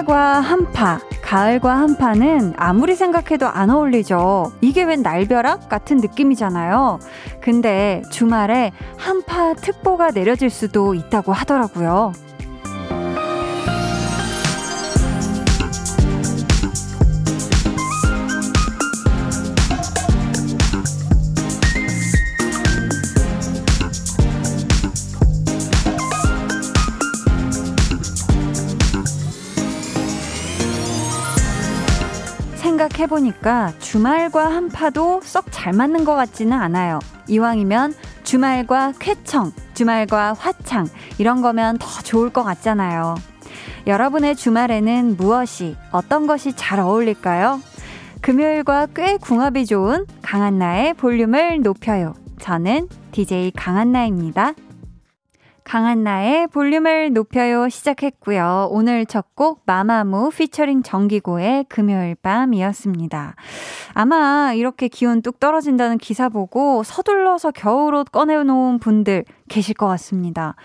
가을과 한파, 가을과 한파는 아무리 생각해도 안 어울리죠. 이게 웬 날벼락 같은 느낌이잖아요. 근데 주말에 한파 특보가 내려질 수도 있다고 하더라고요. 생각해보니까 주말과 한파도 썩 잘 맞는 것 같지는 않아요. 이왕이면 주말과 쾌청, 주말과 화창 이런 거면 더 좋을 것 같잖아요. 여러분의 주말에는 무엇이, 어떤 것이 잘 어울릴까요? 금요일과 꽤 궁합이 좋은 강한나의 볼륨을 높여요. 저는 DJ 강한나입니다. 강한나의 볼륨을 높여요 시작했고요. 오늘 첫 곡 마마무 피처링 정기고의 금요일 밤이었습니다. 아마 이렇게 기온 뚝 떨어진다는 기사 보고 서둘러서 겨울옷 꺼내놓은 분들 계실 것 같습니다.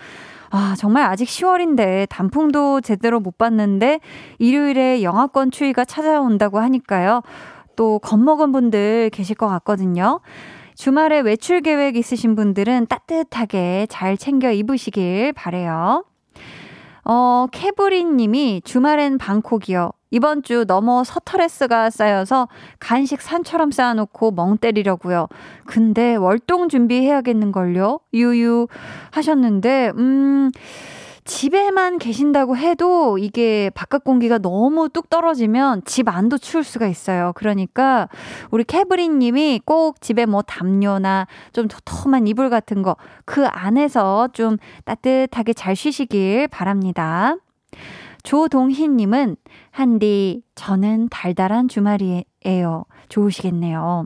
아, 정말 아직 10월인데 단풍도 제대로 못 봤는데 일요일에 영하권 추위가 찾아온다고 하니까요. 또 겁먹은 분들 계실 것 같거든요. 주말에 외출 계획 있으신 분들은 따뜻하게 잘 챙겨 입으시길 바래요. 캐브리님이 주말엔 방콕이요. 이번 주 너머 서터레스가 쌓여서 간식 산처럼 쌓아놓고 멍 때리려고요. 근데 월동 준비해야겠는걸요? 유유 하셨는데 집에만 계신다고 해도 이게 바깥 공기가 너무 뚝 떨어지면 집 안도 추울 수가 있어요. 그러니까 우리 캐브리님이 꼭 집에 뭐 담요나 좀 도톰한 이불 같은 거 그 안에서 좀 따뜻하게 잘 쉬시길 바랍니다. 조동희님은 한디 저는 달달한 주말이에요. 좋으시겠네요.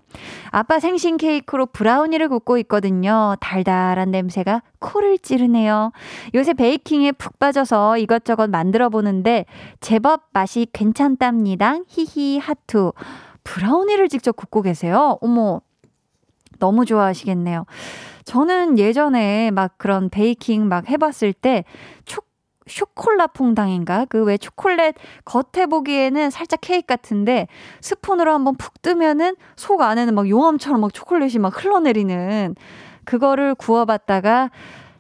아빠 생신 케이크로 브라우니를 굽고 있거든요. 달달한 냄새가 코를 찌르네요. 요새 베이킹에 푹 빠져서 이것저것 만들어 보는데 제법 맛이 괜찮답니다. 히히 하트. 브라우니를 직접 굽고 계세요? 어머, 너무 좋아하시겠네요. 저는 예전에 막 그런 베이킹 막 해봤을 때 쇼콜라 퐁당인가? 그 왜 초콜릿 겉에 보기에는 살짝 케이크 같은데 스푼으로 한번 푹 뜨면은 속 안에는 막 용암처럼 막 초콜릿이 막 흘러내리는 그거를 구워봤다가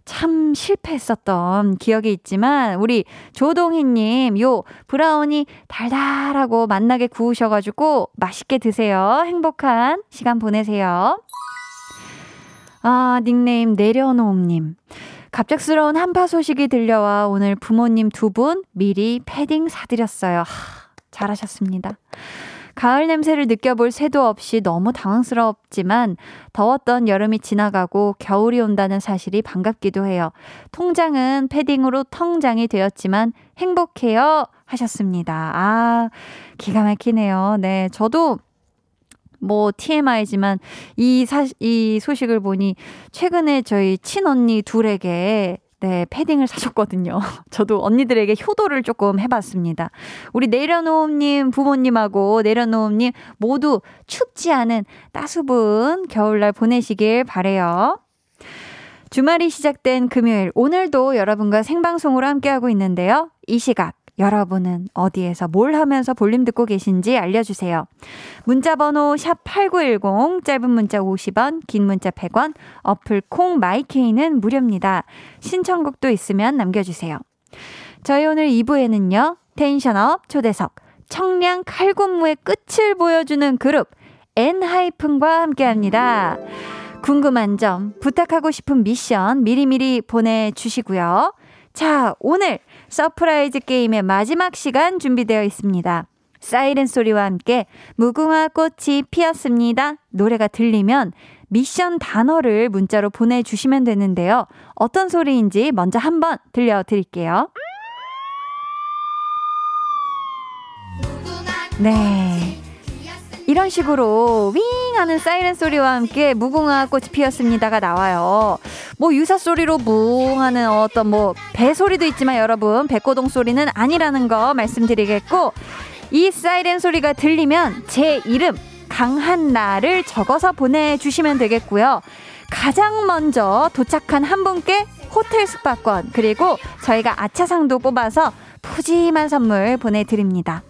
참 실패했었던 기억이 있지만 우리 조동희님 요 브라우니 달달하고 맛나게 구우셔가지고 맛있게 드세요. 행복한 시간 보내세요. 아, 닉네임 내려놓음님. 갑작스러운 한파 소식이 들려와 오늘 부모님 두 분 미리 패딩 사드렸어요. 잘하셨습니다. 가을 냄새를 느껴볼 새도 없이 너무 당황스럽지만 더웠던 여름이 지나가고 겨울이 온다는 사실이 반갑기도 해요. 통장은 패딩으로 텅장이 되었지만 행복해요 하셨습니다. 아, 기가 막히네요. 네, 저도 뭐 TMI지만 이 소식을 보니 최근에 저희 친언니 둘에게 네, 패딩을 사줬거든요. 저도 언니들에게 효도를 조금 해봤습니다. 우리 내려놓음님 부모님하고 내려놓음님 모두 춥지 않은 따스분 겨울날 보내시길 바래요. 주말이 시작된 금요일 오늘도 여러분과 생방송으로 함께하고 있는데요. 이 시각 여러분은 어디에서 뭘 하면서 볼륨 듣고 계신지 알려주세요. 문자번호 샵8910 짧은 문자 50원 긴 문자 100원 어플 콩 마이케이는 무료입니다. 신청곡도 있으면 남겨주세요. 저희 오늘 2부에는요. 텐션업 초대석 청량 칼군무의 끝을 보여주는 그룹 엔하이픈과 함께합니다. 궁금한 점 부탁하고 싶은 미션 미리미리 보내주시고요. 자, 오늘 서프라이즈 게임의 마지막 시간 준비되어 있습니다. 사이렌 소리와 함께 무궁화 꽃이 피었습니다. 노래가 들리면 미션 단어를 문자로 보내주시면 되는데요. 어떤 소리인지 먼저 한번 들려드릴게요. 네, 이런 식으로 윙 하는 사이렌 소리와 함께 무궁화 꽃이 피었습니다가 나와요. 뭐 유사 소리로 뭉 하는 어떤 뭐 배 소리도 있지만 여러분 백고동 소리는 아니라는 거 말씀드리겠고 이 사이렌 소리가 들리면 제 이름 강한나를 적어서 보내주시면 되겠고요. 가장 먼저 도착한 한 분께 호텔 숙박권 그리고 저희가 아차상도 뽑아서 푸짐한 선물 보내드립니다.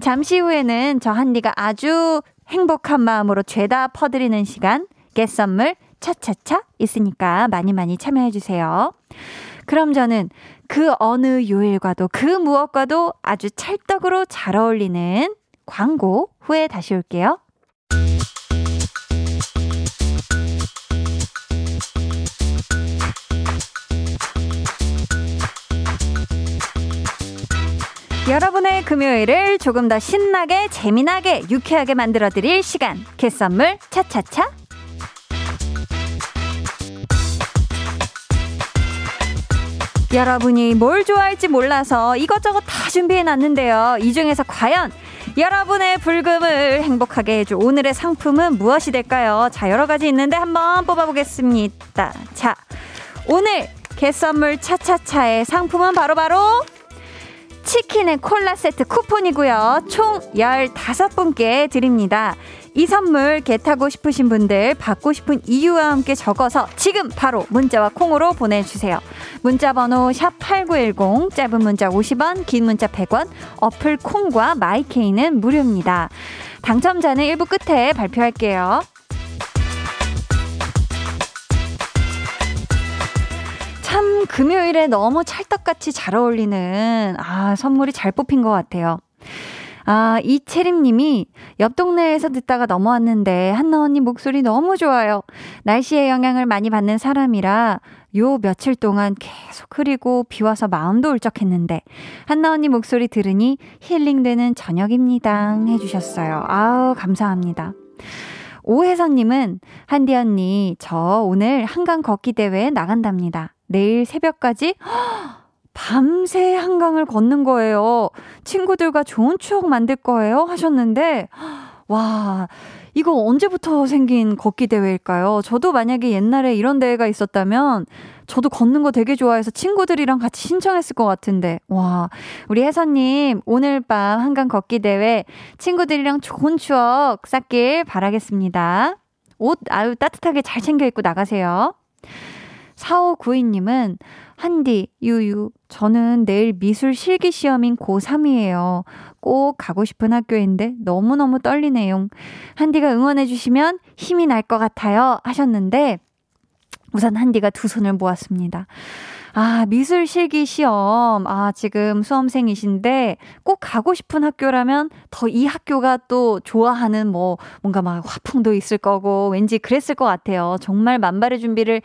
잠시 후에는 저 한디가 아주 행복한 마음으로 죄다 퍼드리는 시간 겟 선물 차차차 있으니까 많이 많이 참여해주세요. 그럼 저는 그 어느 요일과도 그 무엇과도 아주 찰떡으로 잘 어울리는 광고 후에 다시 올게요. 여러분의 금요일을 조금 더 신나게, 재미나게, 유쾌하게 만들어드릴 시간 겟선물 차차차. 여러분이 뭘 좋아할지 몰라서 이것저것 다 준비해놨는데요. 이 중에서 과연 여러분의 불금을 행복하게 해줄 오늘의 상품은 무엇이 될까요? 자, 여러 가지 있는데 한번 뽑아보겠습니다. 자, 오늘 겟선물 차차차의 상품은 바로 치킨의 콜라 세트 쿠폰이고요. 총 15분께 드립니다. 이 선물 겟하고 싶으신 분들, 받고 싶은 이유와 함께 적어서 지금 바로 문자와 콩으로 보내주세요. 문자 번호 샵8910, 짧은 문자 50원, 긴 문자 100원, 어플 콩과 마이케이는 무료입니다. 당첨자는 1부 끝에 발표할게요. 참 금요일에 너무 찰떡같이 잘 어울리는 선물이 잘 뽑힌 것 같아요. 이채림님이 옆 동네에서 듣다가 넘어왔는데 한나 언니 목소리 너무 좋아요. 날씨의 영향을 많이 받는 사람이라 요 며칠 동안 계속 흐리고 비와서 마음도 울적했는데 한나 언니 목소리 들으니 힐링되는 저녁입니다 해주셨어요. 감사합니다. 오혜선님은 한디 언니 저 오늘 한강 걷기 대회에 나간답니다. 내일 새벽까지 밤새 한강을 걷는 거예요. 친구들과 좋은 추억 만들 거예요 하셨는데 와, 이거 언제부터 생긴 걷기 대회일까요? 저도 만약에 옛날에 이런 대회가 있었다면 저도 걷는 거 되게 좋아해서 친구들이랑 같이 신청했을 것 같은데 와, 우리 혜선님 오늘 밤 한강 걷기 대회 친구들이랑 좋은 추억 쌓길 바라겠습니다. 옷 따뜻하게 잘 챙겨 입고 나가세요. 4592님은 한디, 유유, 저는 내일 미술 실기 시험인 고3이에요. 꼭 가고 싶은 학교인데 너무너무 떨리네요. 한디가 응원해 주시면 힘이 날 것 같아요 하셨는데 우선 한디가 두 손을 모았습니다. 미술 실기 시험 지금 수험생이신데 꼭 가고 싶은 학교라면 더 이 학교가 또 좋아하는 뭔가 막 화풍도 있을 거고 왠지 그랬을 것 같아요. 정말 만발의 준비를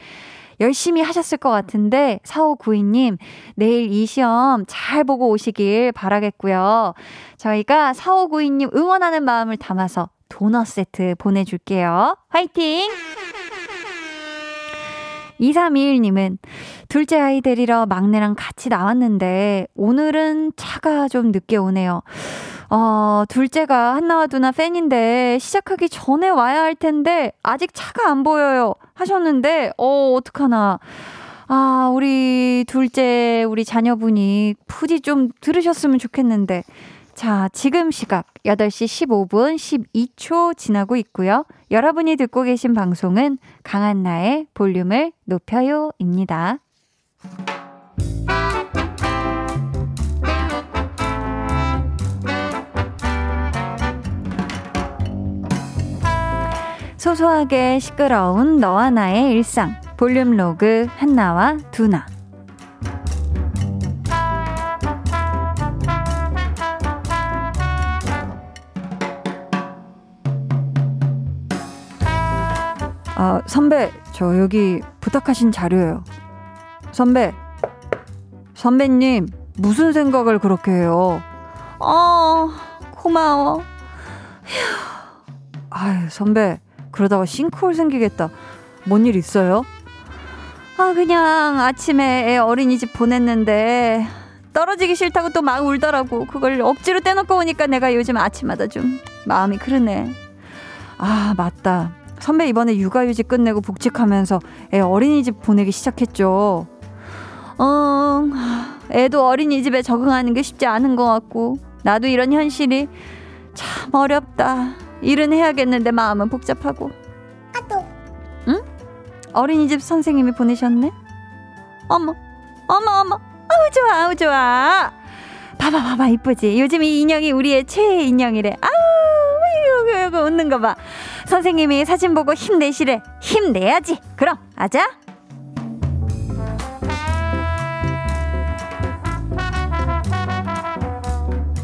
열심히 하셨을 것 같은데 4592님 내일 이 시험 잘 보고 오시길 바라겠고요. 저희가 4592님 응원하는 마음을 담아서 도넛 세트 보내줄게요. 화이팅! 2321님은 둘째 아이 데리러 막내랑 같이 나왔는데 오늘은 차가 좀 늦게 오네요. 둘째가 한나와 두나 팬인데 시작하기 전에 와야 할 텐데 아직 차가 안 보여요 하셨는데 어떡하나. 우리 둘째 우리 자녀분이 부디 좀 들으셨으면 좋겠는데 자, 지금 시각 8시 15분 12초 지나고 있고요. 여러분이 듣고 계신 방송은 강한나의 볼륨을 높여요입니다. 소소하게 시끄러운 너와 나의 일상 볼륨 로그 한나와 두나. 선배, 저 여기 부탁하신 자료예요. 선배님 무슨 생각을 그렇게 해요? 고마워. 휴. 선배 그러다가 싱크홀 생기겠다. 뭔 일 있어요? 그냥 아침에 애 어린이집 보냈는데 떨어지기 싫다고 또 막 울더라고. 그걸 억지로 떼놓고 오니까 내가 요즘 아침마다 좀 마음이 그러네. 맞다. 선배 이번에 육아휴직 끝내고 복직하면서 애 어린이집 보내기 시작했죠. 애도 어린이집에 적응하는 게 쉽지 않은 것 같고 나도 이런 현실이 참 어렵다. 일은 해야겠는데 마음은 복잡하고. 또. 응? 어린이집 선생님이 보내셨네? 어머, 아우 좋아. 봐봐 이쁘지. 요즘 이 인형이 우리의 최애 인형이래. 아우 이거 웃는 거 봐. 선생님이 사진 보고 힘내시래. 힘내야지. 그럼 아자.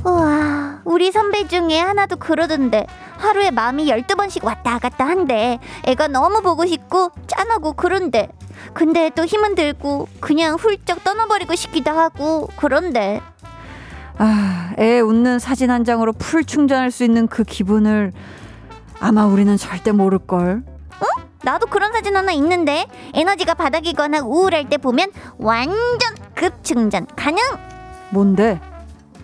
우와, 우리 선배 중에 하나도 그러던데. 하루에 맘이 12번씩 왔다 갔다 한대. 애가 너무 보고 싶고 짠하고 그런데. 근데 또 힘은 들고 그냥 훌쩍 떠나버리고 싶기도 하고 그런데. 아, 애 웃는 사진 한 장으로 풀 충전할 수 있는 그 기분을 아마 우리는 절대 모를걸. 응? 나도 그런 사진 하나 있는데. 에너지가 바닥이거나 우울할 때 보면 완전 급충전 가능. 뭔데?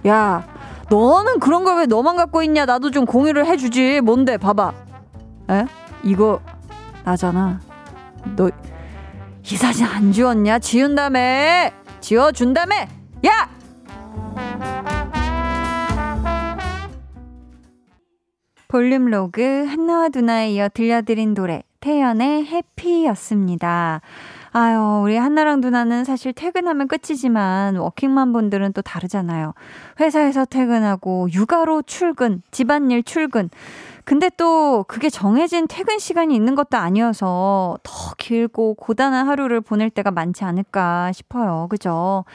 야, 너는 그런 걸 왜 너만 갖고 있냐. 나도 좀 공유를 해주지. 뭔데? 봐봐. 에? 이거 나잖아. 너 이 사진 안 지웠냐? 지운다며. 지워준다며. 야! 볼륨 로그 한나와 두나에 이어 들려드린 노래 태연의 해피였습니다. 아유, 우리 한나랑 누나는 사실 퇴근하면 끝이지만 워킹맘 분들은 또 다르잖아요. 회사에서 퇴근하고 육아로 출근, 집안일 출근. 근데 또 그게 정해진 퇴근 시간이 있는 것도 아니어서 더 길고 고단한 하루를 보낼 때가 많지 않을까 싶어요. 그죠?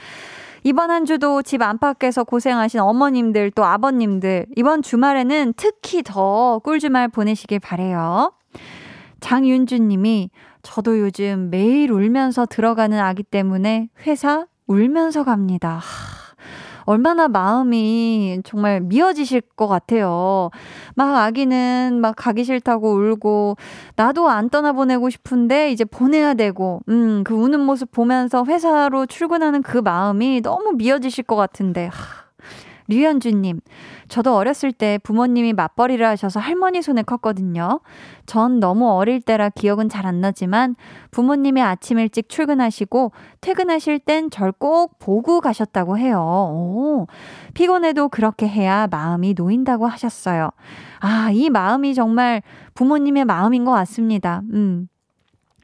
이번 한 주도 집 안팎에서 고생하신 어머님들 또 아버님들, 이번 주말에는 특히 더 꿀주말 보내시길 바래요. 장윤주님이 저도 요즘 매일 울면서 들어가는 아기 때문에 회사 울면서 갑니다. 하, 얼마나 마음이 정말 미어지실 것 같아요. 막 아기는 막 가기 싫다고 울고 나도 안 떠나보내고 싶은데 이제 보내야 되고 그 우는 모습 보면서 회사로 출근하는 그 마음이 너무 미어지실 것 같은데. 하, 류현주님, 저도 어렸을 때 부모님이 맞벌이를 하셔서 할머니 손에 컸거든요. 전 너무 어릴 때라 기억은 잘 안 나지만 부모님이 아침 일찍 출근하시고 퇴근하실 땐 절 꼭 보고 가셨다고 해요. 오, 피곤해도 그렇게 해야 마음이 놓인다고 하셨어요. 아, 이 마음이 정말 부모님의 마음인 것 같습니다.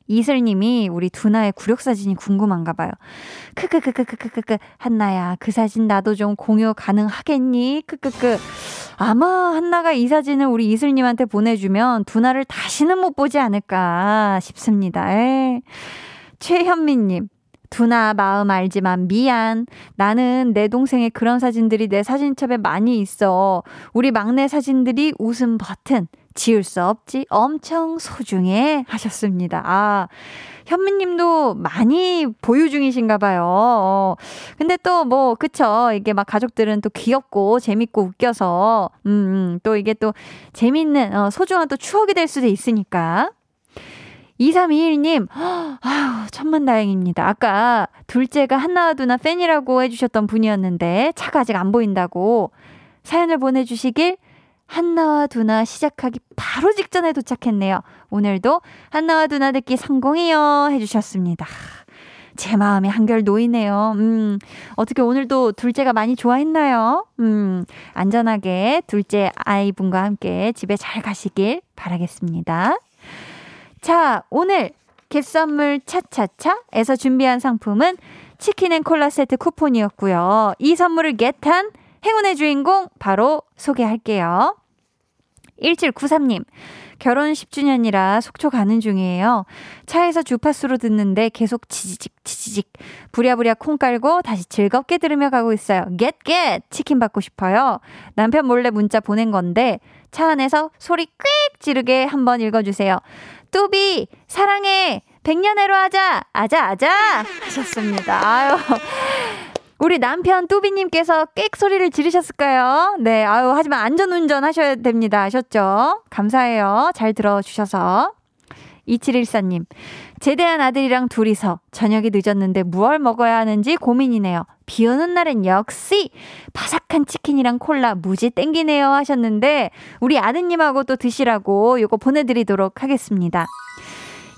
이슬님이 우리 두나의 굴욕사진이 궁금한가 봐요. 크크크크크크크 한나야 그 사진 나도 좀 공유 가능하겠니? 크크크. 아마 한나가 이 사진을 우리 이슬님한테 보내주면 두나를 다시는 못 보지 않을까 싶습니다. 에이. 최현미님, 두나 마음 알지만 미안. 나는 내 동생의 그런 사진들이 내 사진첩에 많이 있어. 우리 막내 사진들이 웃음 버튼. 지울 수 없지. 엄청 소중해. 하셨습니다. 아, 현미님도 많이 보유 중이신가 봐요. 근데 또 뭐 그쵸. 이게 막 가족들은 또 귀엽고 재밌고 웃겨서 또 이게 또 재밌는 소중한 또 추억이 될 수도 있으니까. 2321님, 아유, 천만다행입니다. 아까 둘째가 한나와 두나 팬이라고 해주셨던 분이었는데 차가 아직 안 보인다고 사연을 보내주시길. 한나와 두나 시작하기 바로 직전에 도착했네요. 오늘도 한나와 두나 듣기 성공해요. 해주셨습니다. 제 마음이 한결 놓이네요. 어떻게 오늘도 둘째가 많이 좋아했나요? 안전하게 둘째 아이분과 함께 집에 잘 가시길 바라겠습니다. 자, 오늘 겟선물 차차차에서 준비한 상품은 치킨앤콜라 세트 쿠폰이었고요. 이 선물을 겟한 행운의 주인공 바로 소개할게요. 1793님, 결혼 10주년이라 속초 가는 중이에요. 차에서 주파수로 듣는데 계속 치지직. 부랴부랴 콩 깔고 다시 즐겁게 들으며 가고 있어요. 겟 치킨 받고 싶어요. 남편 몰래 문자 보낸 건데 차 안에서 소리 꽥 지르게 한번 읽어주세요. 뚜비 사랑해. 100년회로 하자. 아자 하셨습니다. 아유, 우리 남편 뚜비님께서 꽥 소리를 지르셨을까요? 네, 아유, 하지만 안전운전 하셔야 됩니다. 아셨죠? 감사해요. 잘 들어주셔서. 2714님, 제대한 아들이랑 둘이서 저녁이 늦었는데 무얼 먹어야 하는지 고민이네요. 비 오는 날엔 역시 바삭한 치킨이랑 콜라 무지 땡기네요. 하셨는데 우리 아드님하고 또 드시라고 요거 보내드리도록 하겠습니다.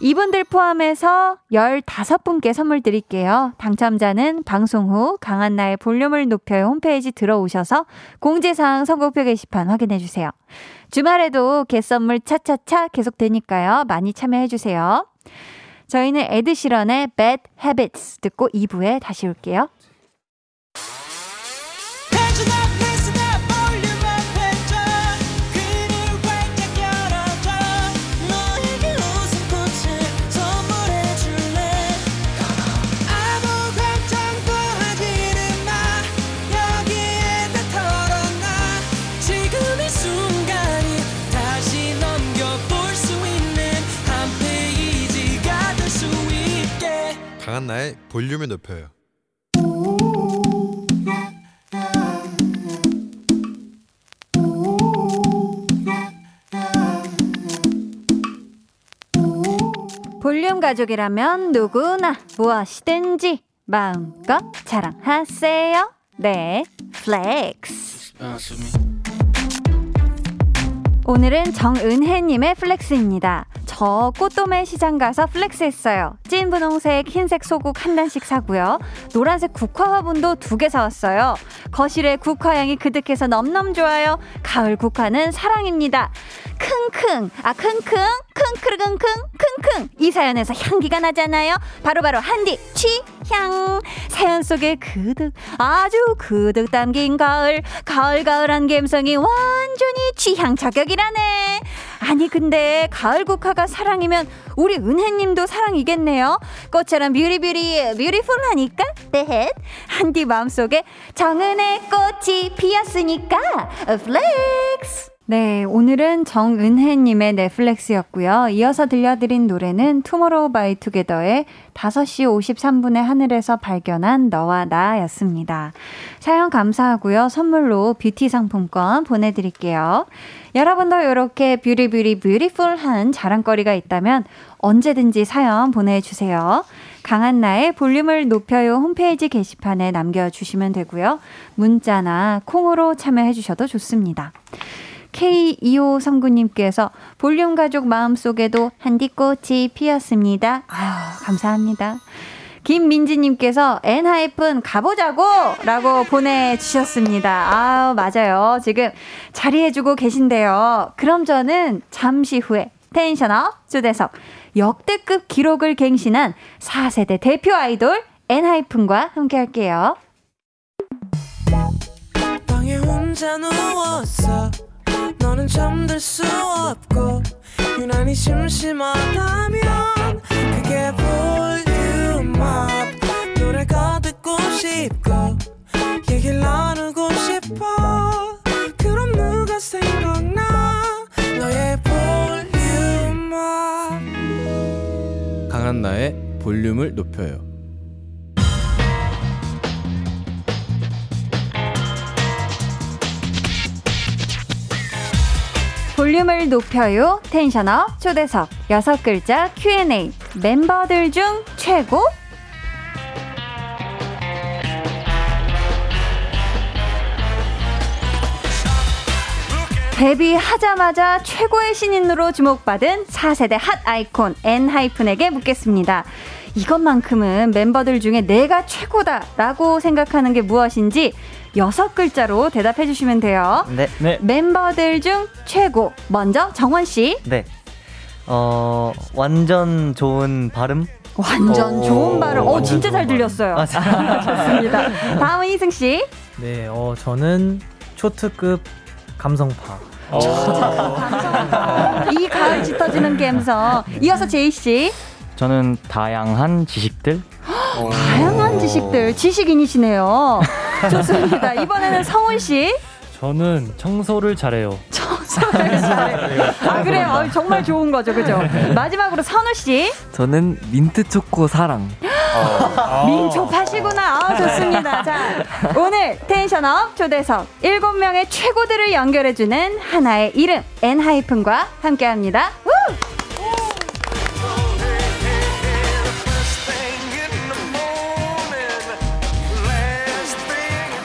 이분들 포함해서 15분께 선물 드릴게요. 당첨자는 방송 후 강한나의 볼륨을 높여요 홈페이지 들어오셔서 공지사항 선곡표 게시판 확인해주세요. 주말에도 겟선물 차차차 계속되니까요. 많이 참여해주세요. 저희는 에드시런의 Bad Habits 듣고 2부에 다시 올게요. 강한나의 볼륨을 높여요. 볼륨 가족이라면 누구나 무엇이든지 마음껏 자랑하세요. 네, 플렉스. 오늘은 정은혜님의 플렉스입니다. 저 꽃도매 시장 가서 플렉스했어요. 찐 분홍색 흰색 소국 한 단씩 사고요. 노란색 국화 화분도 2개 사왔어요. 거실에 국화 향이 그득해서 넘넘 좋아요. 가을 국화는 사랑입니다. 킁킁 아 킁킁 킁크르킁킁 킁킁 이 사연에서 향기가 나잖아요. 바로바로 한디 취향. 사연 속에 그득 아주 그득 담긴 가을 가을가을한 감성이 완전히 취향 저격이라네. 아니 근데 가을 국화가 사랑이면 우리 은혜님도 사랑이겠네요. 꽃처럼 뷰리뷰리 뷰티풀하니까 네. 한디 마음속에 정은혜 꽃이 피었으니까 플렉스. 네, 오늘은 정은혜님의 넷플릭스였고요. 이어서 들려드린 노래는 투모로우 바이 투게더의 5시 53분의 하늘에서 발견한 너와 나였습니다. 사연 감사하고요. 선물로 뷰티 상품권 보내드릴게요. 여러분도 이렇게 뷰리뷰리 뷰티풀한 자랑거리가 있다면 언제든지 사연 보내주세요. 강한나의 볼륨을 높여요 홈페이지 게시판에 남겨주시면 되고요. 문자나 콩으로 참여해주셔도 좋습니다. K2539님께서 볼륨 가족 마음속에도 한디꽃이 피었습니다. 아유, 감사합니다. 김민지님께서 ENHYPEN 가보자고 라고 보내주셨습니다. 아유, 맞아요. 지금 자리해주고 계신데요. 그럼 저는 잠시 후에 텐션업 초대석 역대급 기록을 갱신한 4세대 대표 아이돌 ENHYPEN과 함께 할게요. 방에 혼자 누웠어. 너는 잠들 수 없고 유난히 심심하다면 그게 볼륨업 노래가 듣고 싶고 얘기를 나누고 싶어. 그럼 누가 생각나 너의 볼륨업. 강한나의 볼륨을 높여요. 볼륨을 높여요. 텐션업 초대석 6글자 Q&A. 멤버들 중 최고? 데뷔하자마자 최고의 신인으로 주목받은 4세대 핫 아이콘 엔하이픈에게 묻겠습니다. 이것만큼은 멤버들 중에 내가 최고다라고 생각하는 게 무엇인지 6글자로 대답해 주시면 돼요. 네. 멤버들 중 최고. 먼저 정원 씨. 네. 완전 좋은 발음. 완전 좋은 발음. 진짜 잘 들렸어요. 좋습니다. 다음은 이승 씨. 네. 저는 초특급 감성파. 감성파. 이 가을 짙어지는 감성. 이어서 제이 씨. 저는 다양한 지식들. 다양한 지식들. 지식인이시네요. 좋습니다. 이번에는 성훈 씨. 저는 청소를 잘해요. 청소를 잘해요. 아 그래요. 정말 좋은 거죠, 그죠? 마지막으로 선우 씨. 저는 민트 초코 사랑. 민초파시구나. 좋습니다. 자, 오늘 텐션업 초대석 7명의 최고들을 연결해주는 하나의 이름 엔하이픈과 함께합니다. 우!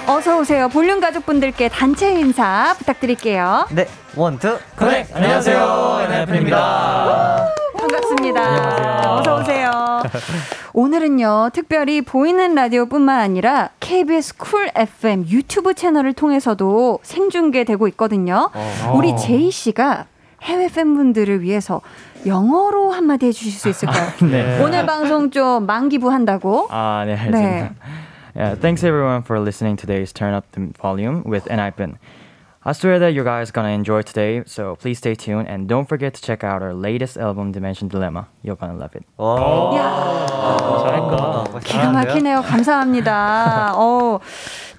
어서오세요. 볼륨 가족분들께 단체 인사 부탁드릴게요. 네. 원, 투, 커넥! 안녕하세요. 엔하이픈입니다. 반갑습니다. 안녕하세요. 어서오세요. 오늘은요. 특별히 보이는 라디오뿐만 아니라 KBS 쿨 FM 유튜브 채널을 통해서도 생중계되고 있거든요. 우리 제이씨가 해외 팬분들을 위해서 영어로 한마디 해주실 수 있을까요? 네. 오늘 방송 좀 만기부한다고. 네. 알겠습니다. 네. Yeah, thanks everyone for listening today's Turn Up the Volume with ENHYPEN. I swear that you guys are gonna enjoy today, so please stay tuned and don't forget to check out our latest album, Dimension Dilemma. You're gonna love it. 야, 잘했다. 기가 막히네요. 감사합니다.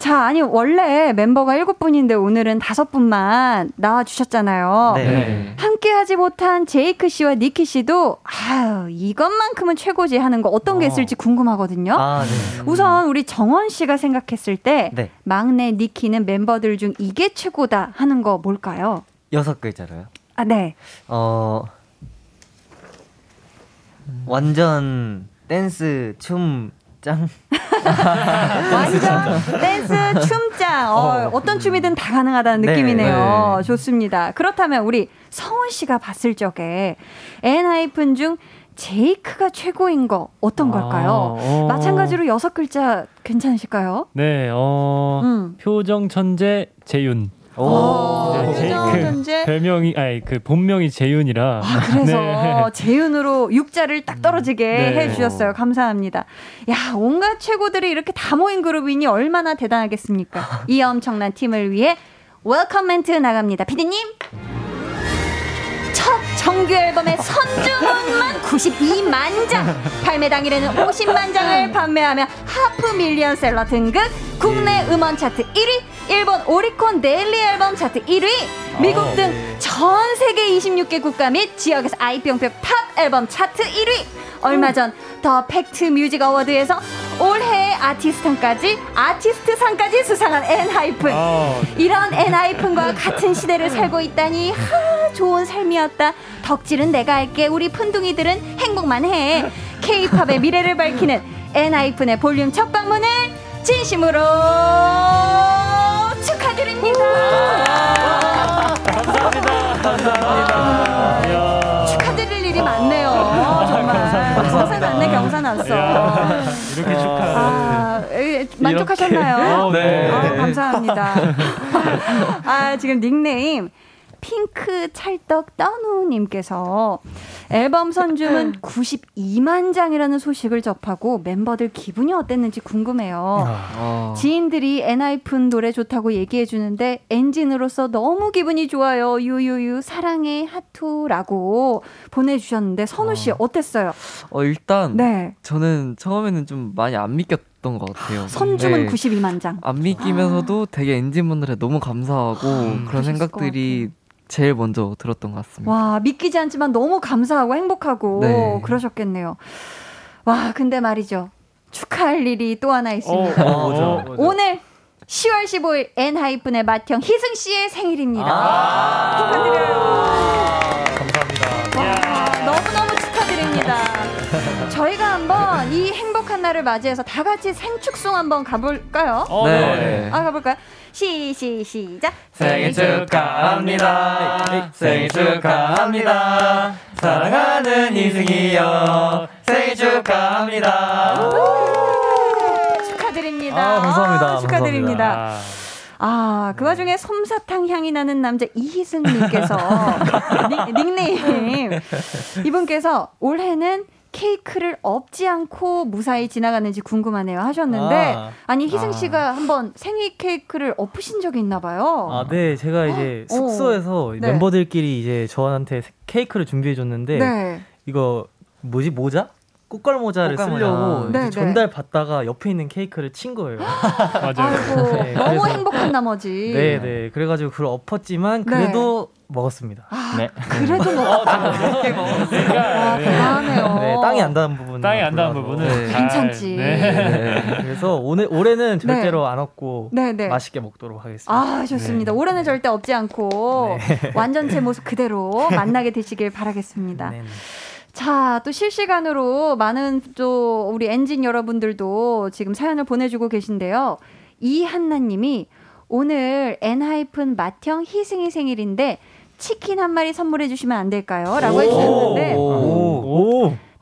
자, 아니 원래 멤버가 7분인데 오늘은 5분만 나와주셨잖아요. 네. 함께하지 못한 제이크 씨와 니키 씨도 아유 이것만큼은 최고지 하는 거 어떤 게 있을지 궁금하거든요. 아, 네. 우선 우리 정원 씨가 생각했을 때 네. 막내 니키는 멤버들 중 이게 최고다 하는 거 뭘까요? 6글자로요? 아, 네. 완전 댄스 춤 짱. 완전 댄스 춤짱. 어떤 춤이든 다 가능하다는 느낌이네요. 네. 좋습니다. 그렇다면 우리 성훈 씨가 봤을 적에 엔하이픈 중 제이크가 최고인 거 어떤 걸까요? 마찬가지로 6글자 괜찮으실까요? 네. 표정 천재 재윤. 네, 별명이 그 본명이 재윤이라. 아, 그래서 네. 재윤으로 육자를 딱 떨어지게 네. 해주셨어요. 감사합니다. 야, 온갖 최고들이 이렇게 다 모인 그룹이니 얼마나 대단하겠습니까? 이 엄청난 팀을 위해 웰컴 멘트 나갑니다. 피디님, 첫 정규 앨범의 선주문만 92만 장, 발매 당일에는 50만 장을 판매하며 하프 밀리언셀러 등극, 국내 음원 차트 1위, 일본 오리콘 데일리 앨범 차트 1위, 미국 등 전 세계 26개 국가 및 지역에서 아이뿅뿅 팝 앨범 차트 1위, 얼마 전 더 팩트 뮤직 어워드에서 올해의 아티스트상까지 수상한 엔하이픈. 이런 엔하이픈과 같은 시대를 살고 있다니 하 좋은 삶이었다. 덕질은 내가 할게. 우리 푼둥이들은 행복만 해. K-팝의 미래를 밝히는 엔하이픈의 볼륨 첫 방문을 진심으로 축하드립니다. 감사합니다. 축하드릴 일이 많네요. 정말 서산 났네 경사 났어. 이렇게 축하. 만족하셨나요? 네. 감사합니다. 아, 지금 닉네임 핑크 찰떡 떠누님께서 앨범 선주문 92만 장이라는 소식을 접하고 멤버들 기분이 어땠는지 궁금해요. 지인들이 엔하이픈 노래 좋다고 얘기해주는데 엔진으로서 너무 기분이 좋아요. 유유유 사랑해 하투라고 보내주셨는데 선우 씨 어땠어요? 일단 네. 저는 처음에는 좀 많이 안 믿겼 것 같아요. 선주문 92만 장. 안 믿기면서도 되게 엔진분들에 너무 감사하고 그런 생각들이 제일 먼저 들었던 것 같습니다. 와, 믿기지 않지만 너무 감사하고 행복하고 네. 그러셨겠네요. 와, 근데 말이죠. 축하할 일이 또 하나 있습니다. 오늘 10월 15일 엔하이픈의 맏형 희승 씨의 생일입니다. 축하드려요. 감사합니다. 와, 너무너무 축하드립니다. 저희가 한번 이 행복한 날을 맞이해서 다 같이 생축송 한번 가볼까요? 네. 아, 가볼까요? 시작. 생일 축하합니다. 생일 축하합니다. 사랑하는 이승이요. 생일 축하합니다. 축하드립니다. 감사합니다. 축하드립니다. 감사합니다. 아, 그 와중에 솜사탕 향이 나는 남자 이희승님께서 닉네임 이분께서 올해는 케이크를 업지 않고 무사히 지나갔는지 궁금하네요 하셨는데 아니 희승 씨가 한번 생일 케이크를 엎으신 적이 있나 봐요. 아, 네. 제가 이제 숙소에서 네. 멤버들끼리 이제 저한테 케이크를 준비해 줬는데 네. 이거 뭐지? 모자? 꽃갈 모자를 쓰려고 네, 전달 받다가 옆에 있는 케이크를 친 거예요. 맞아요. 아이고, 네, 너무 행복한 나머지. 네네. 네, 그래가지고 그걸 엎었지만 그래도 네. 먹었습니다. 아, 네. 그래도 먹었어요. 대단하네요. 네, 땅이 안 닿은 부분은 네. 괜찮지. 네. 네. 그래서 올해는 절대로 네. 안 엎고 네. 네. 맛있게 먹도록 하겠습니다. 아, 좋습니다. 네. 올해는 절대 엎지 않고 네. 완전체 모습 그대로 만나게 되시길 바라겠습니다. 네. 자, 또 실시간으로 많은 또 우리 엔진 여러분들도 지금 사연을 보내주고 계신데요. 이한나님이 오늘 엔하이픈 맏형 희승이 생일인데 치킨 한 마리 선물해 주시면 안 될까요? 라고 해주셨는데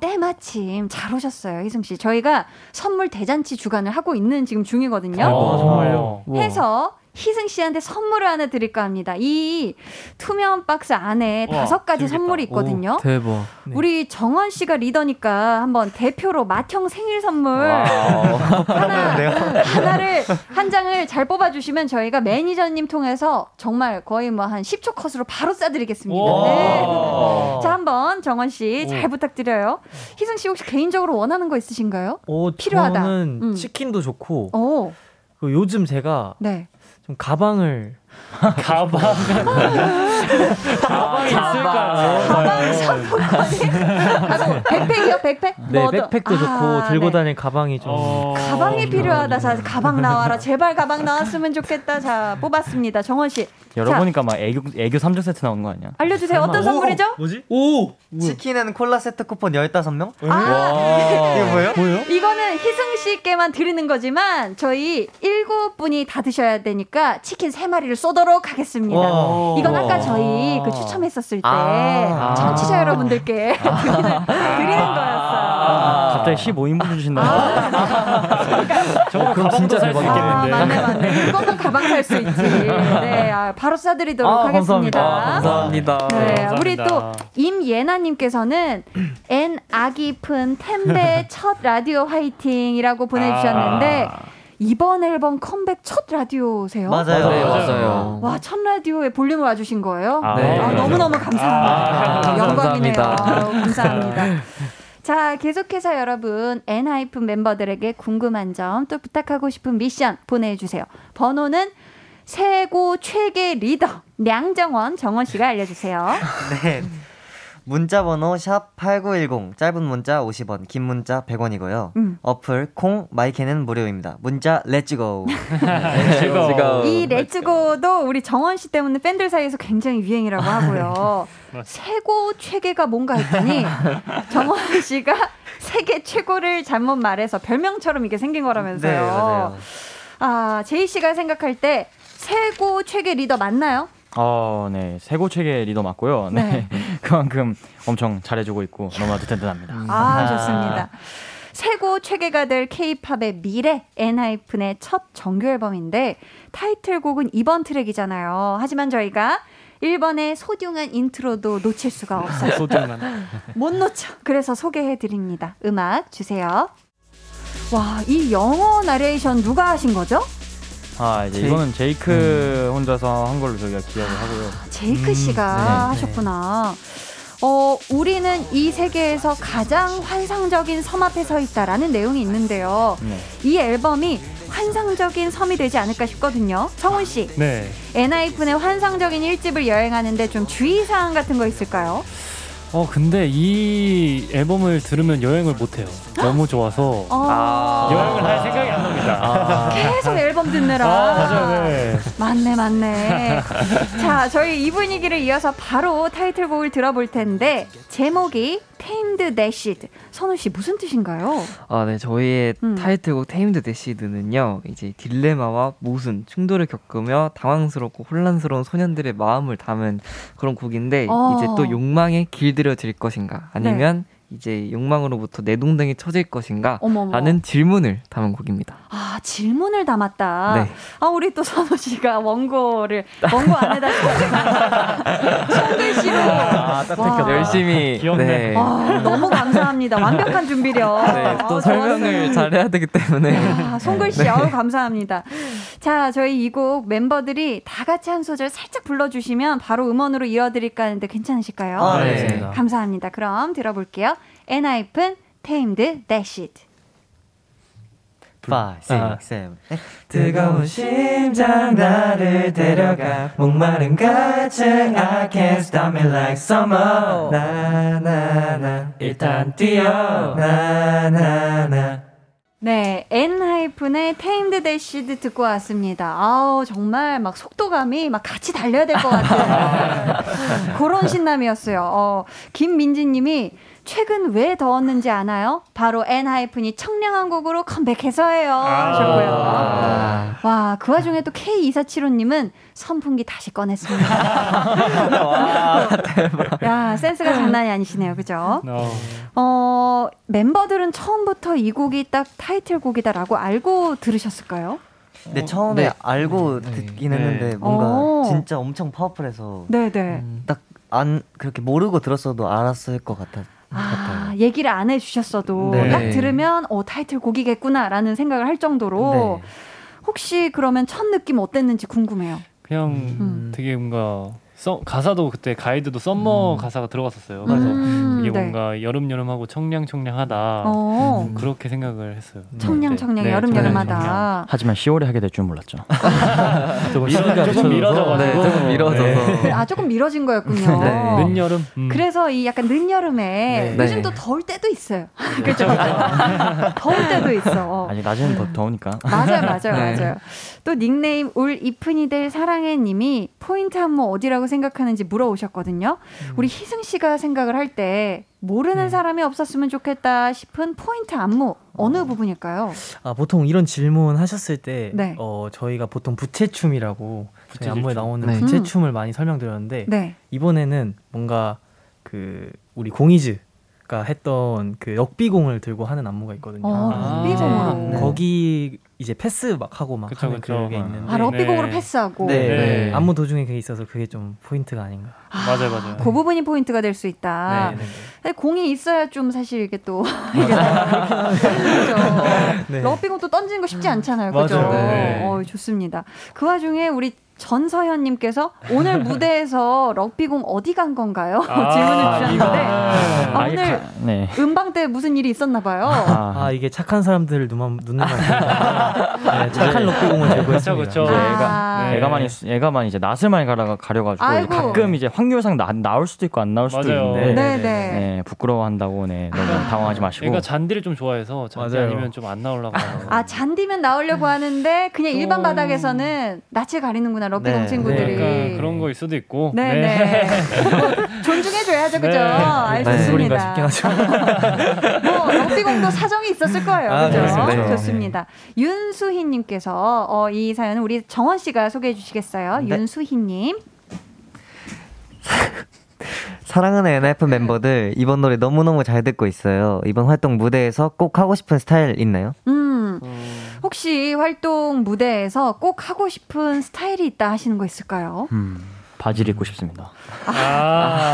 때마침 잘 오셨어요, 희승 씨. 저희가 선물 대잔치 주간을 하고 있는 지금 중이거든요. 정말요? 해서 희승 씨한테 선물을 하나 드릴까 합니다. 이 투명 박스 안에 5가지 선물이 있거든요. 대박. 네. 우리 정원 씨가 리더니까 한번 대표로 맏형 생일 선물 하나를 한 장을 잘 뽑아주시면 저희가 매니저님 통해서 정말 거의 뭐 한 10초 컷으로 바로 싸드리겠습니다. 네. 자, 한번 정원 씨 잘 부탁드려요. 희승 씨 혹시 개인적으로 원하는 거 있으신가요? 필요하다. 저는 치킨도 좋고 그 요즘 제가 네. 좀 가방을 가방 상품권이 백팩이요 백팩? 네 뭐 백팩도 좋고 들고 네. 다닐 가방이 좀 가방이 필요하다. 자 가방 나와라 제발 가방 나왔으면 좋겠다. 자 뽑았습니다 정원씨. 열어보니까 막 애교 3종 세트 나오는 거 아니야? 알려주세요. 어떤 선물이죠? 뭐지? 오! 치킨은 콜라 세트 쿠폰 15명? 아! 이게 뭐예요? 이거는 희승씨께만 드리는 거지만 저희 7분이 다 드셔야 되니까 치킨 3마리를 쏘도록 하겠습니다. 이건 아까 저희 그 추첨했었을 때 청취자 여러분들께 드리는 거였어요. 갑자기 15인분 주신다. 저거 그럼 진짜 잘 받겠는데. 맞네. 이거는 가방 살 수 있지. 네, 바로 싸드리도록 하겠습니다. 감사합니다. 네, 감사합니다. 우리 또 임예나님께서는 엔아기픈 템베 첫 라디오 화이팅이라고 보내주셨는데 이번 앨범 컴백 첫 라디오세요? 맞아요. 와, 첫 라디오에 볼륨을 와주신 거예요? 네. 너무너무 감사합니다. 영광이네요. 감사합니다. 자, 계속해서 여러분 엔하이픈 멤버들에게 궁금한 점 또 부탁하고 싶은 미션 보내주세요. 번호는 세고 최계 리더 량정원 정원씨가 알려주세요. 네, 문자번호 샵8910 짧은 문자 50원 긴 문자 100원이고요. 어플 콩 마이캔은 무료입니다. 문자 렛츠고. 이 렛츠고도 우리 정원씨 때문에 팬들 사이에서 굉장히 유행이라고 하고요. 세고 최계가 뭔가 했더니 정원씨가 세계 최고를 잘못 말해서 별명처럼 이게 생긴 거라면서요. 네, 맞아요. 아, 제이씨가 생각할 때 세고 최계 리더 맞나요? 네. 세고 최계 리더 맞고요. 네. 그만큼 엄청 잘해주고 있고 너무나도 든든합니다. 아, 좋습니다. 세고 최계가 될 K-팝의 미래, 엔하이픈의 첫 정규 앨범인데 타이틀곡은 2번 트랙이잖아요. 하지만 저희가 1번의 소중한 인트로도 놓칠 수가 없어요. 소중한. 못 놓쳐. 그래서 소개해드립니다. 음악 주세요. 와, 이 영어 나레이션 누가 하신 거죠? 이거는 제이크 혼자서 한 걸로 저희가 기억을 하고요. 제이크 씨가 하셨구나. 네. 우리는 이 세계에서 가장 환상적인 섬 앞에 서 있다라는 내용이 있는데요. 네. 이 앨범이 환상적인 섬이 되지 않을까 싶거든요. 성훈 씨, 네. 엔하이픈의 환상적인 1집을 여행하는데 좀 주의사항 같은 거 있을까요? 근데 이 앨범을 들으면 여행을 못해요. 너무 좋아서 여행을 할 생각이 안 납니다. 계속 앨범 듣느라. 맞아요. 네. 맞네. 자, 저희 이 분위기를 이어서 바로 타이틀곡을 들어볼 텐데 제목이 Tamed-Dashed. 선우 씨 무슨 뜻인가요? 네, 저희의 타이틀곡 Tamed-Dashed는요. 이제 딜레마와 모순, 충돌을 겪으며 당황스럽고 혼란스러운 소년들의 마음을 담은 그런 곡인데 이제 또 욕망에 길들여질 것인가 아니면 이제 욕망으로부터 내 동댕이 처질 것인가 라는 질문을 담은 곡입니다. 아, 질문을 담았다. 네. 아, 우리 또 선우 씨가 원고 안에다 손글씨로 열심히. 귀엽네. 네. 아, 너무 감사합니다. 완벽한 준비력. 네, 또 설명을 잘해야 되기 때문에. 아, 손글씨 감사합니다. 자, 저희 이 곡 멤버들이 다 같이 한 소절 살짝 불러주시면 바로 음원으로 이어드릴까 하는데 괜찮으실까요? 네. 감사합니다. 그럼 들어볼게요. 엔하이픈 Tamed-Dashed. 5, 6, 7 뜨거운 심장 나를 데려가 목마른 가책 I can't stop me like summer 나나나 일단 뛰어 나나나. 네, 엔하이픈의 Tamed-Dashed 듣고 왔습니다. 아우, 정말 막 속도감이 막 같이 달려야 될 것 같아요. 그런 신남이었어요. 김민지님이 최근 왜 더웠는지 아나요? 바로 엔하이픈이 청량한 곡으로 컴백해서예요. 하셨고요. 와, 그 와중에 또 K2475님은 선풍기 다시 꺼냈습니다. 와, 대박. 야, 센스가 장난이 아니시네요. 그죠? 멤버들은 처음부터 이 곡이 딱 타이틀곡이다라고 알고 들으셨을까요? 네, 처음에 알고 듣긴 했는데 뭔가 진짜 엄청 파워풀해서 딱 그렇게 모르고 들었어도 알았을 것 같아요. 얘기를 안 해주셨어도 딱 들으면 타이틀곡이겠구나라는 생각을 할 정도로. 혹시 그러면 첫 느낌 어땠는지 궁금해요. 그냥 되게 뭔가 가사도 그때 가이드도 썸머 가사가 들어갔었어요. 그래서 이게 뭔가 네. 여름여름하고 청량청량하다 그렇게 생각을 했어요. 청량청량 네. 여름여름하다. 청량. 하지만 10월에 하게 될 줄 몰랐죠. 조금 미뤄진 거였군요. 네. 늦여름. 그래서 이 약간 늦여름에 네. 요즘 네. 또 더울 때도 있어요. 그렇죠. 더울 때도 있어. 아니 낮에는 더 더우니까. 맞아요. 네. 또 닉네임 울 이쁜이 될 사랑해 님이 포인트 한모 어디라고 생각하는지 물어오셨거든요. 우리 희승 씨가 생각을 할 때 모르는 사람이 없었으면 좋겠다 싶은 포인트 안무 어느 부분일까요? 아 보통 이런 질문 하셨을 때 네. 저희가 보통 부채춤이라고 저희 안무에 나오는 네. 부채춤을 많이 설명드렸는데 네. 이번에는 뭔가 그 우리 공이즈가 했던 그 역비공을 들고 하는 안무가 있거든요. 역비공으로 네. 거기 이제 패스 막 하고 막 하는 그런 게 있는데 럭비공으로 네. 패스하고 네. 안무 도중에 그게 있어서 그게 좀 포인트가 아닌가. 맞아요. 그 부분이 포인트가 될 수 있다. 네. 공이 있어야 좀 사실 이게 또 네. 럭비공 또 던지는 거 쉽지 않잖아요. 그렇죠? 네. 좋습니다. 그 와중에 우리 전서현님께서 오늘 무대에서 럭비공 어디 간 건가요? 질문을 주셨는데 오늘 네. 음방 때 무슨 일이 있었나 봐요. 이게 착한 사람들을 눈만 네, 착한 럭비공을 들고 했습니다. 얘가만 이제 낯을 많이 가려가지고 가끔 이제 확률상 나올 수도 있고 안 나올 수도 맞아요. 있는데 네, 부끄러워한다고 네, 너무 당황하지 마시고. 얘가 잔디를 좀 좋아해서 잔디 맞아요. 아니면 좀 안 나오려고 잔디면 나오려고 하는데 그냥 일반 바닥에서는 낯을 가리는구나 럭비공 네, 친구들이. 네, 그런 거일 수도 있고. 네. 존중해줘야죠, 그죠? 알겠습니다. 럭비공도 사정이 있었을 거예요, 그죠? 좋습니다. 네. 윤수희님께서 이 사연은 우리 정원 씨가 소개해 주시겠어요? 네. 윤수희님. 사랑하는 ENHYPEN 멤버들 이번 노래 너무너무 잘 듣고 있어요. 이번 활동 무대에서 꼭 하고 싶은 스타일 있나요? 혹시 활동 무대에서 꼭 하고 싶은 스타일이 있다 하시는 거 있을까요? 바지를 입고 싶습니다.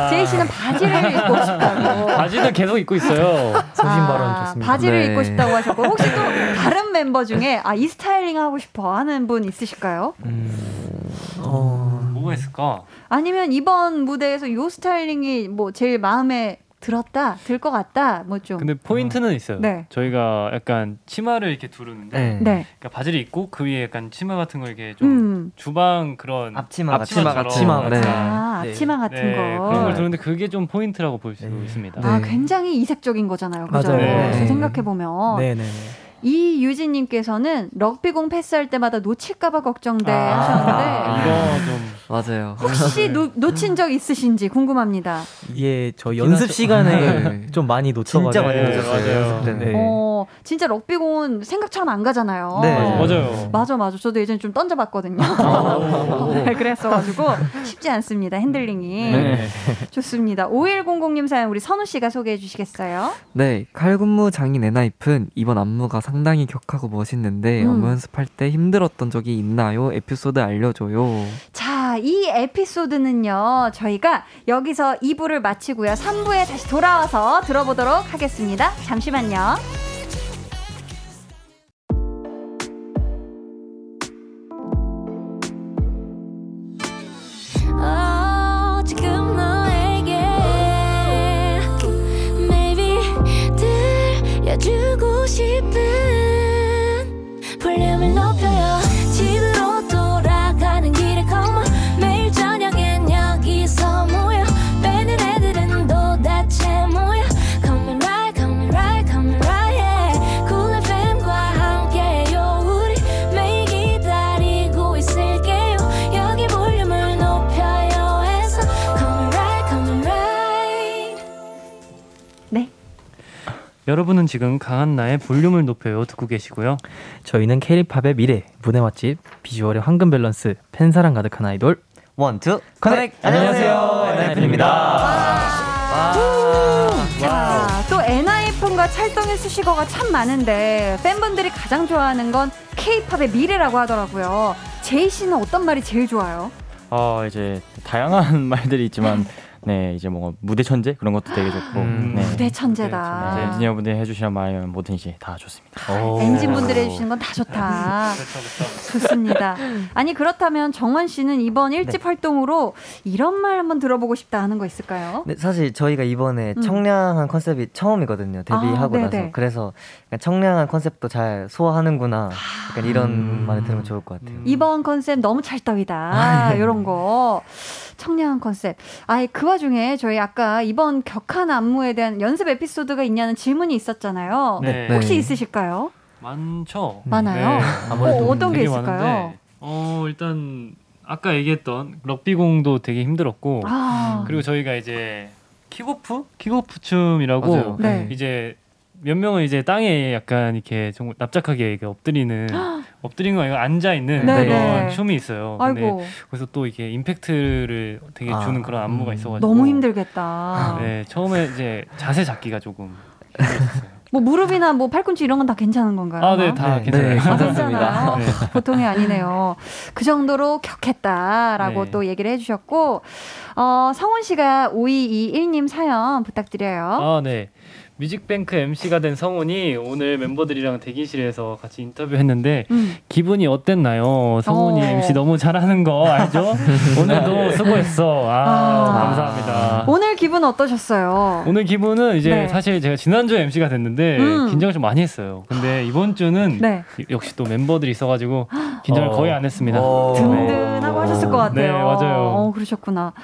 제이 씨는 바지를 입고 싶다고. 바지는 계속 입고 있어요. 소신 발언 좋습니다. 바지를 네. 입고 싶다고 하셨고 혹시 또 다른 멤버 중에 이 스타일링 하고 싶어 하는 분 있으실까요? 뭐가 있을까? 아니면 이번 무대에서 요 스타일링이 뭐 제일 마음에 들 것 같다 뭐 좀. 근데 포인트는 있어요. 네. 저희가 약간 치마를 이렇게 두르는데 네. 그러니까 바지를 입고 그 위에 약간 치마 같은 거 이렇게 좀 주방 그런 앞치마 같은 거 그런 걸 두르는데 그게 좀 포인트라고 볼 수 있습니다. 굉장히 이색적인 거잖아요. 그죠? 네. 생각해보면 이유진님께서는 럭비공 패스할 때마다 놓칠까봐 걱정돼 하셨는데 이거 좀 맞아요. 혹시 놓친 적 있으신지 궁금합니다. 이게 저 연습 시간에 좀 많이 놓쳐가지고 진짜 많이 놓쳤어요. 네. 진짜 럭비공은 생각처럼 안 가잖아요. 네. 맞아요. 맞아. 저도 예전에 좀 던져봤거든요. 그랬어가지고 쉽지 않습니다. 핸들링이. 네. 좋습니다. 5100님 사연 우리 선우 씨가 소개해 주시겠어요? 네. 칼군무 장인 ENHYPEN 이번 안무가 상당히 격하고 멋있는데 안무 연습할 때 힘들었던 적이 있나요? 에피소드 알려줘요. 자. 이 에피소드는요 저희가 여기서 2부를 마치고요 3부에 다시 돌아와서 들어보도록 하겠습니다. 잠시만요. 여러분은 지금 강한나의 볼륨을 높여요 듣고 계시고요. 저희는 K-팝의 미래, 무대 맛집, 비주얼의 황금 밸런스, 팬사랑 가득한 아이돌 원투 커넥! 안녕하세요, 엔하이픈입니다. 또 엔하이픈과 찰떡일 시거가 참 많은데 팬분들이 가장 좋아하는 건 K-팝의 미래라고 하더라고요. 제이 씨는 어떤 말이 제일 좋아요? 이제 다양한 말들이 있지만 네, 이제 뭐 무대 천재 그런 것도 되게 좋고. 네. 무대 천재다. 네, 엔지니어분들 해주시는 말이면 뭐든지 다 좋습니다. 엔진분들 해주시는 건 다 좋다. 좋습니다. 아니 그렇다면 정원 씨는 이번 1집 활동으로 이런 말 한번 들어보고 싶다 하는 거 있을까요? 네, 사실 저희가 이번에 청량한 컨셉이 처음이거든요. 데뷔하고 나서. 그래서 약간 청량한 컨셉도 잘 소화하는구나. 약간 이런 말을 들으면 좋을 것 같아요. 이번 컨셉 너무 찰떡이다. 이런 거. 청량한 컨셉. 아예 그 와중에 저희 아까 이번 격한 안무에 대한 연습 에피소드가 있냐는 질문이 있었잖아요. 네. 혹시 있으실까요? 많죠. 많아요? 네. 아무래도 어떤 게 있을까요? 많은데, 일단 아까 얘기했던 럭비공도 되게 힘들었고 그리고 저희가 이제 킥오프 춤이라고 네. 이제 몇 명은 이제 땅에 약간 이렇게 납작하게 엎드리는 엎드리는 거 아니고 앉아 있는 그런 춤이 있어요. 근데 그래서 또 이게 임팩트를 되게 주는 그런 안무가 있어가지고 너무 힘들겠다. 네, 처음에 이제 자세 잡기가 조금 힘들었어요. 뭐 무릎이나 뭐 팔꿈치 이런 건 다 괜찮은 건가요? 아, 네, 다 괜찮아요. 아, 괜찮아요. 네. 보통이 아니네요. 그 정도로 격했다라고 또 얘기를 해주셨고, 성훈 씨가 5221님 사연 부탁드려요. 아, 네. 뮤직뱅크 MC가 된 성훈이 오늘 멤버들이랑 대기실에서 같이 인터뷰했는데 기분이 어땠나요? 성훈이 MC 너무 잘하는 거 알죠? 오늘도 수고했어. 감사합니다. 오늘 기분 어떠셨어요? 오늘 기분은 이제 사실 제가 지난주에 MC가 됐는데 긴장을 좀 많이 했어요. 근데 이번 주는 역시 또 멤버들이 있어가지고 긴장을 거의 안 했습니다. 든든하고 하셨을 것 같아요. 네, 맞아요. 그러셨구나.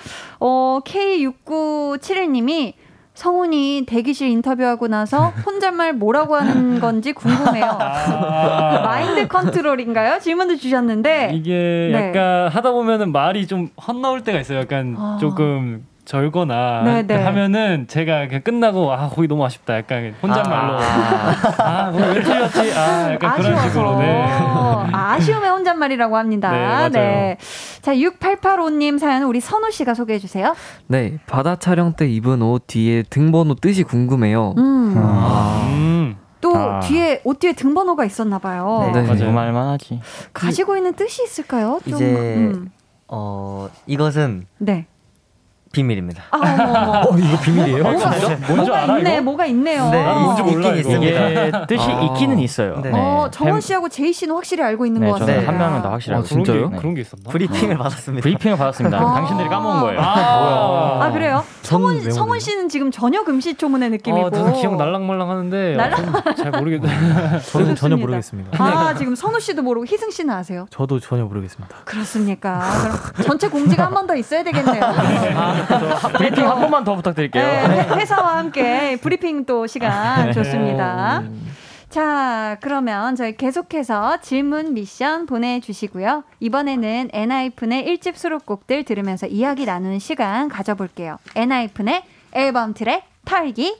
K6971님이 성훈이 대기실 인터뷰하고 나서 혼잣말 뭐라고 하는 건지 궁금해요. 마인드 컨트롤인가요? 질문도 주셨는데 이게 약간 하다 보면은 말이 좀 헛나올 때가 있어요. 약간 조금 절거나 하면은 제가 그냥 끝나고 거기 너무 아쉽다. 약간 혼잣말로 왜 틀렸지? 약간 아쉬워서. 그런 식으로. 아쉬움의 혼잣말이라고 합니다. 네, 맞아요. 네. 자, 6885님 사연은 우리 선우 씨가 소개해 주세요. 네, 바다 촬영 때 입은 옷 뒤에 등번호 뜻이 궁금해요. 또 옷 뒤에 등번호가 있었나 봐요. 네, 궁금할만 하지. 가지고 있는 뜻이 있을까요? 좀, 이제 이것은 비밀입니다. 이거 비밀이에요? 뭐가 있네요. 네, 뭔지 몰라요. 이게 뜻이 있기는 있어요. 네. 정원 씨하고 제이 씨는 확실히 알고 있는 것 같아요. 한 명은 다 확실히 알고 있어요. 진짜요? 그런 게 있었나? 브리핑을 받았습니다. 당신들이 까먹은 거예요. 그래요? 성원 씨는 지금 전혀 금시초문의 느낌이고. 저는 기억 날랑말랑 하는데 잘 모르겠어요. 저는 전혀 모르겠습니다. 지금 선우 씨도 모르고 희승 씨는 아세요? 저도 전혀 모르겠습니다. 그렇습니까? 그럼 전체 공지가 한 번 더 있어야 되겠네요. 브리핑 한 번만 더 부탁드릴게요. 네, 회사와 함께 브리핑 또 시간 좋습니다. 자, 그러면 저희 계속해서 질문 미션 보내주시고요. 이번에는 엔하이픈의 1집 수록곡들 들으면서 이야기 나누는 시간 가져볼게요. 엔하이픈의 앨범 트랙 털기.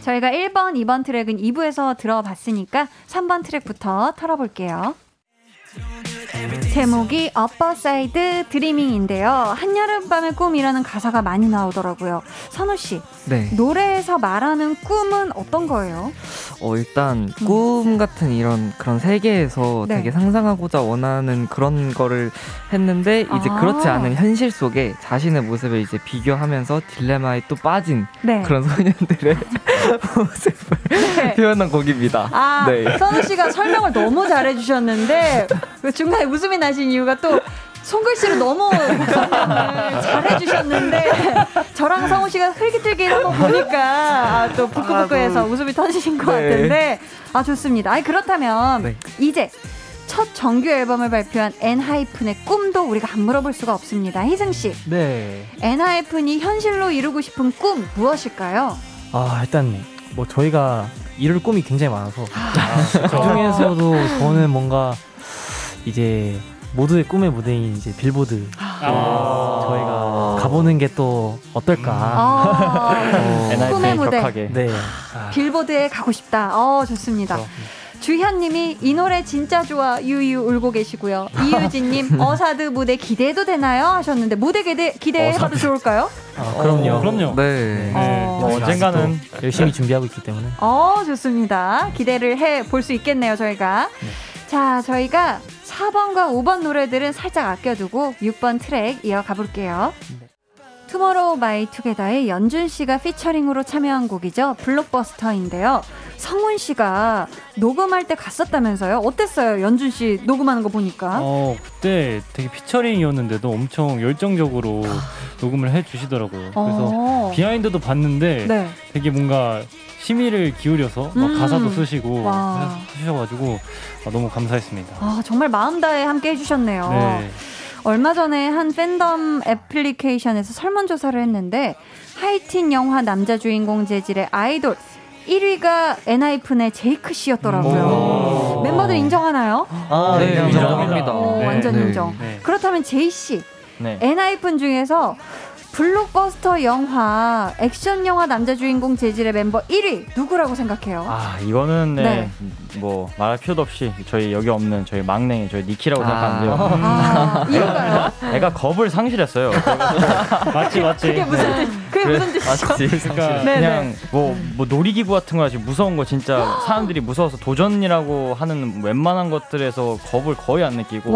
저희가 1번, 2번 트랙은 2부에서 들어봤으니까 3번 트랙부터 털어볼게요. 제목이 어퍼사이드 드리밍인데요. 한여름밤의 꿈이라는 가사가 많이 나오더라고요. 선우씨, 노래에서 말하는 꿈은 어떤 거예요? 일단 꿈 같은 그런 세계에서 되게 상상하고자 원하는 그런 거를 했는데 이제 그렇지 않은 현실 속에 자신의 모습을 이제 비교하면서 딜레마에 또 빠진 그런 소년들의 모습을 표현한 곡입니다. 선우씨가 설명을 너무 잘해주셨는데 중간에 웃음이 나신 이유가 또 손글씨로 너무 설명을 잘해주셨는데 저랑 성우 씨가 흘깃흘깃 한번 보니까 또 부끄부끄해서 웃음이 터지신 것 같은데 좋습니다. 그렇다면 이제 첫 정규 앨범을 발표한 엔하이픈의 꿈도 우리가 안 물어볼 수가 없습니다. 희승 씨, 엔하이픈이 현실로 이루고 싶은 꿈 무엇일까요? 일단 뭐 저희가 이룰 꿈이 굉장히 많아서 그중에서도 저는 뭔가 이제 모두의 꿈의 무대인 이제 빌보드 저희가 가보는 게 또 어떨까. 꿈의 무대. 빌보드에 가고 싶다. 좋습니다. 주현님이 이 노래 진짜 좋아 유유 울고 계시고요. 이유진님 어사드 무대 기대해도 되나요? 하셨는데 무대 기대해봐도 좋을까요? 그럼요. 언젠가는 열심히 준비하고 있기 때문에. 좋습니다. 기대를 해볼 수 있겠네요 저희가. 자, 저희가 4번과 5번 노래들은 살짝 아껴두고 6번 트랙 이어가 볼게요. 투모로우 바이 투게더의 연준 씨가 피처링으로 참여한 곡이죠. 블록버스터인데요. 성훈 씨가 녹음할 때 갔었다면서요. 어땠어요? 연준 씨 녹음하는 거 보니까. 그때 되게 피처링이었는데도 엄청 열정적으로 녹음을 해주시더라고요. 그래서 비하인드도 봤는데 네. 되게 뭔가 심의를 기울여서 막 가사도 쓰시고 해주셔가지고 너무 감사했습니다. 정말 마음 다해 함께 해주셨네요. 네. 얼마 전에 한 팬덤 애플리케이션에서 설문조사를 했는데 하이틴 영화 남자 주인공 재질의 아이돌 1위가 엔하이픈의 제이크 씨였더라고요. 멤버들 인정하나요? 네, 인정합니다. 완전 인정. 네. 그렇다면 제이 씨, 엔하이픈 중에서 블록버스터 영화, 액션 영화 남자 주인공 재질의 멤버 1위 누구라고 생각해요? 이거는 뭐 말할 필요도 없이 저희 여기 없는 저희 막내인 저희 니키라고 생각하는데요. 이거가요? 애가 겁을 상실했어요. 맞지. 그게 무슨 뜻이죠? 그냥 뭐 놀이기구 같은 거 무서운 거 진짜 사람들이 무서워서 도전이라고 하는 웬만한 것들에서 겁을 거의 안 느끼고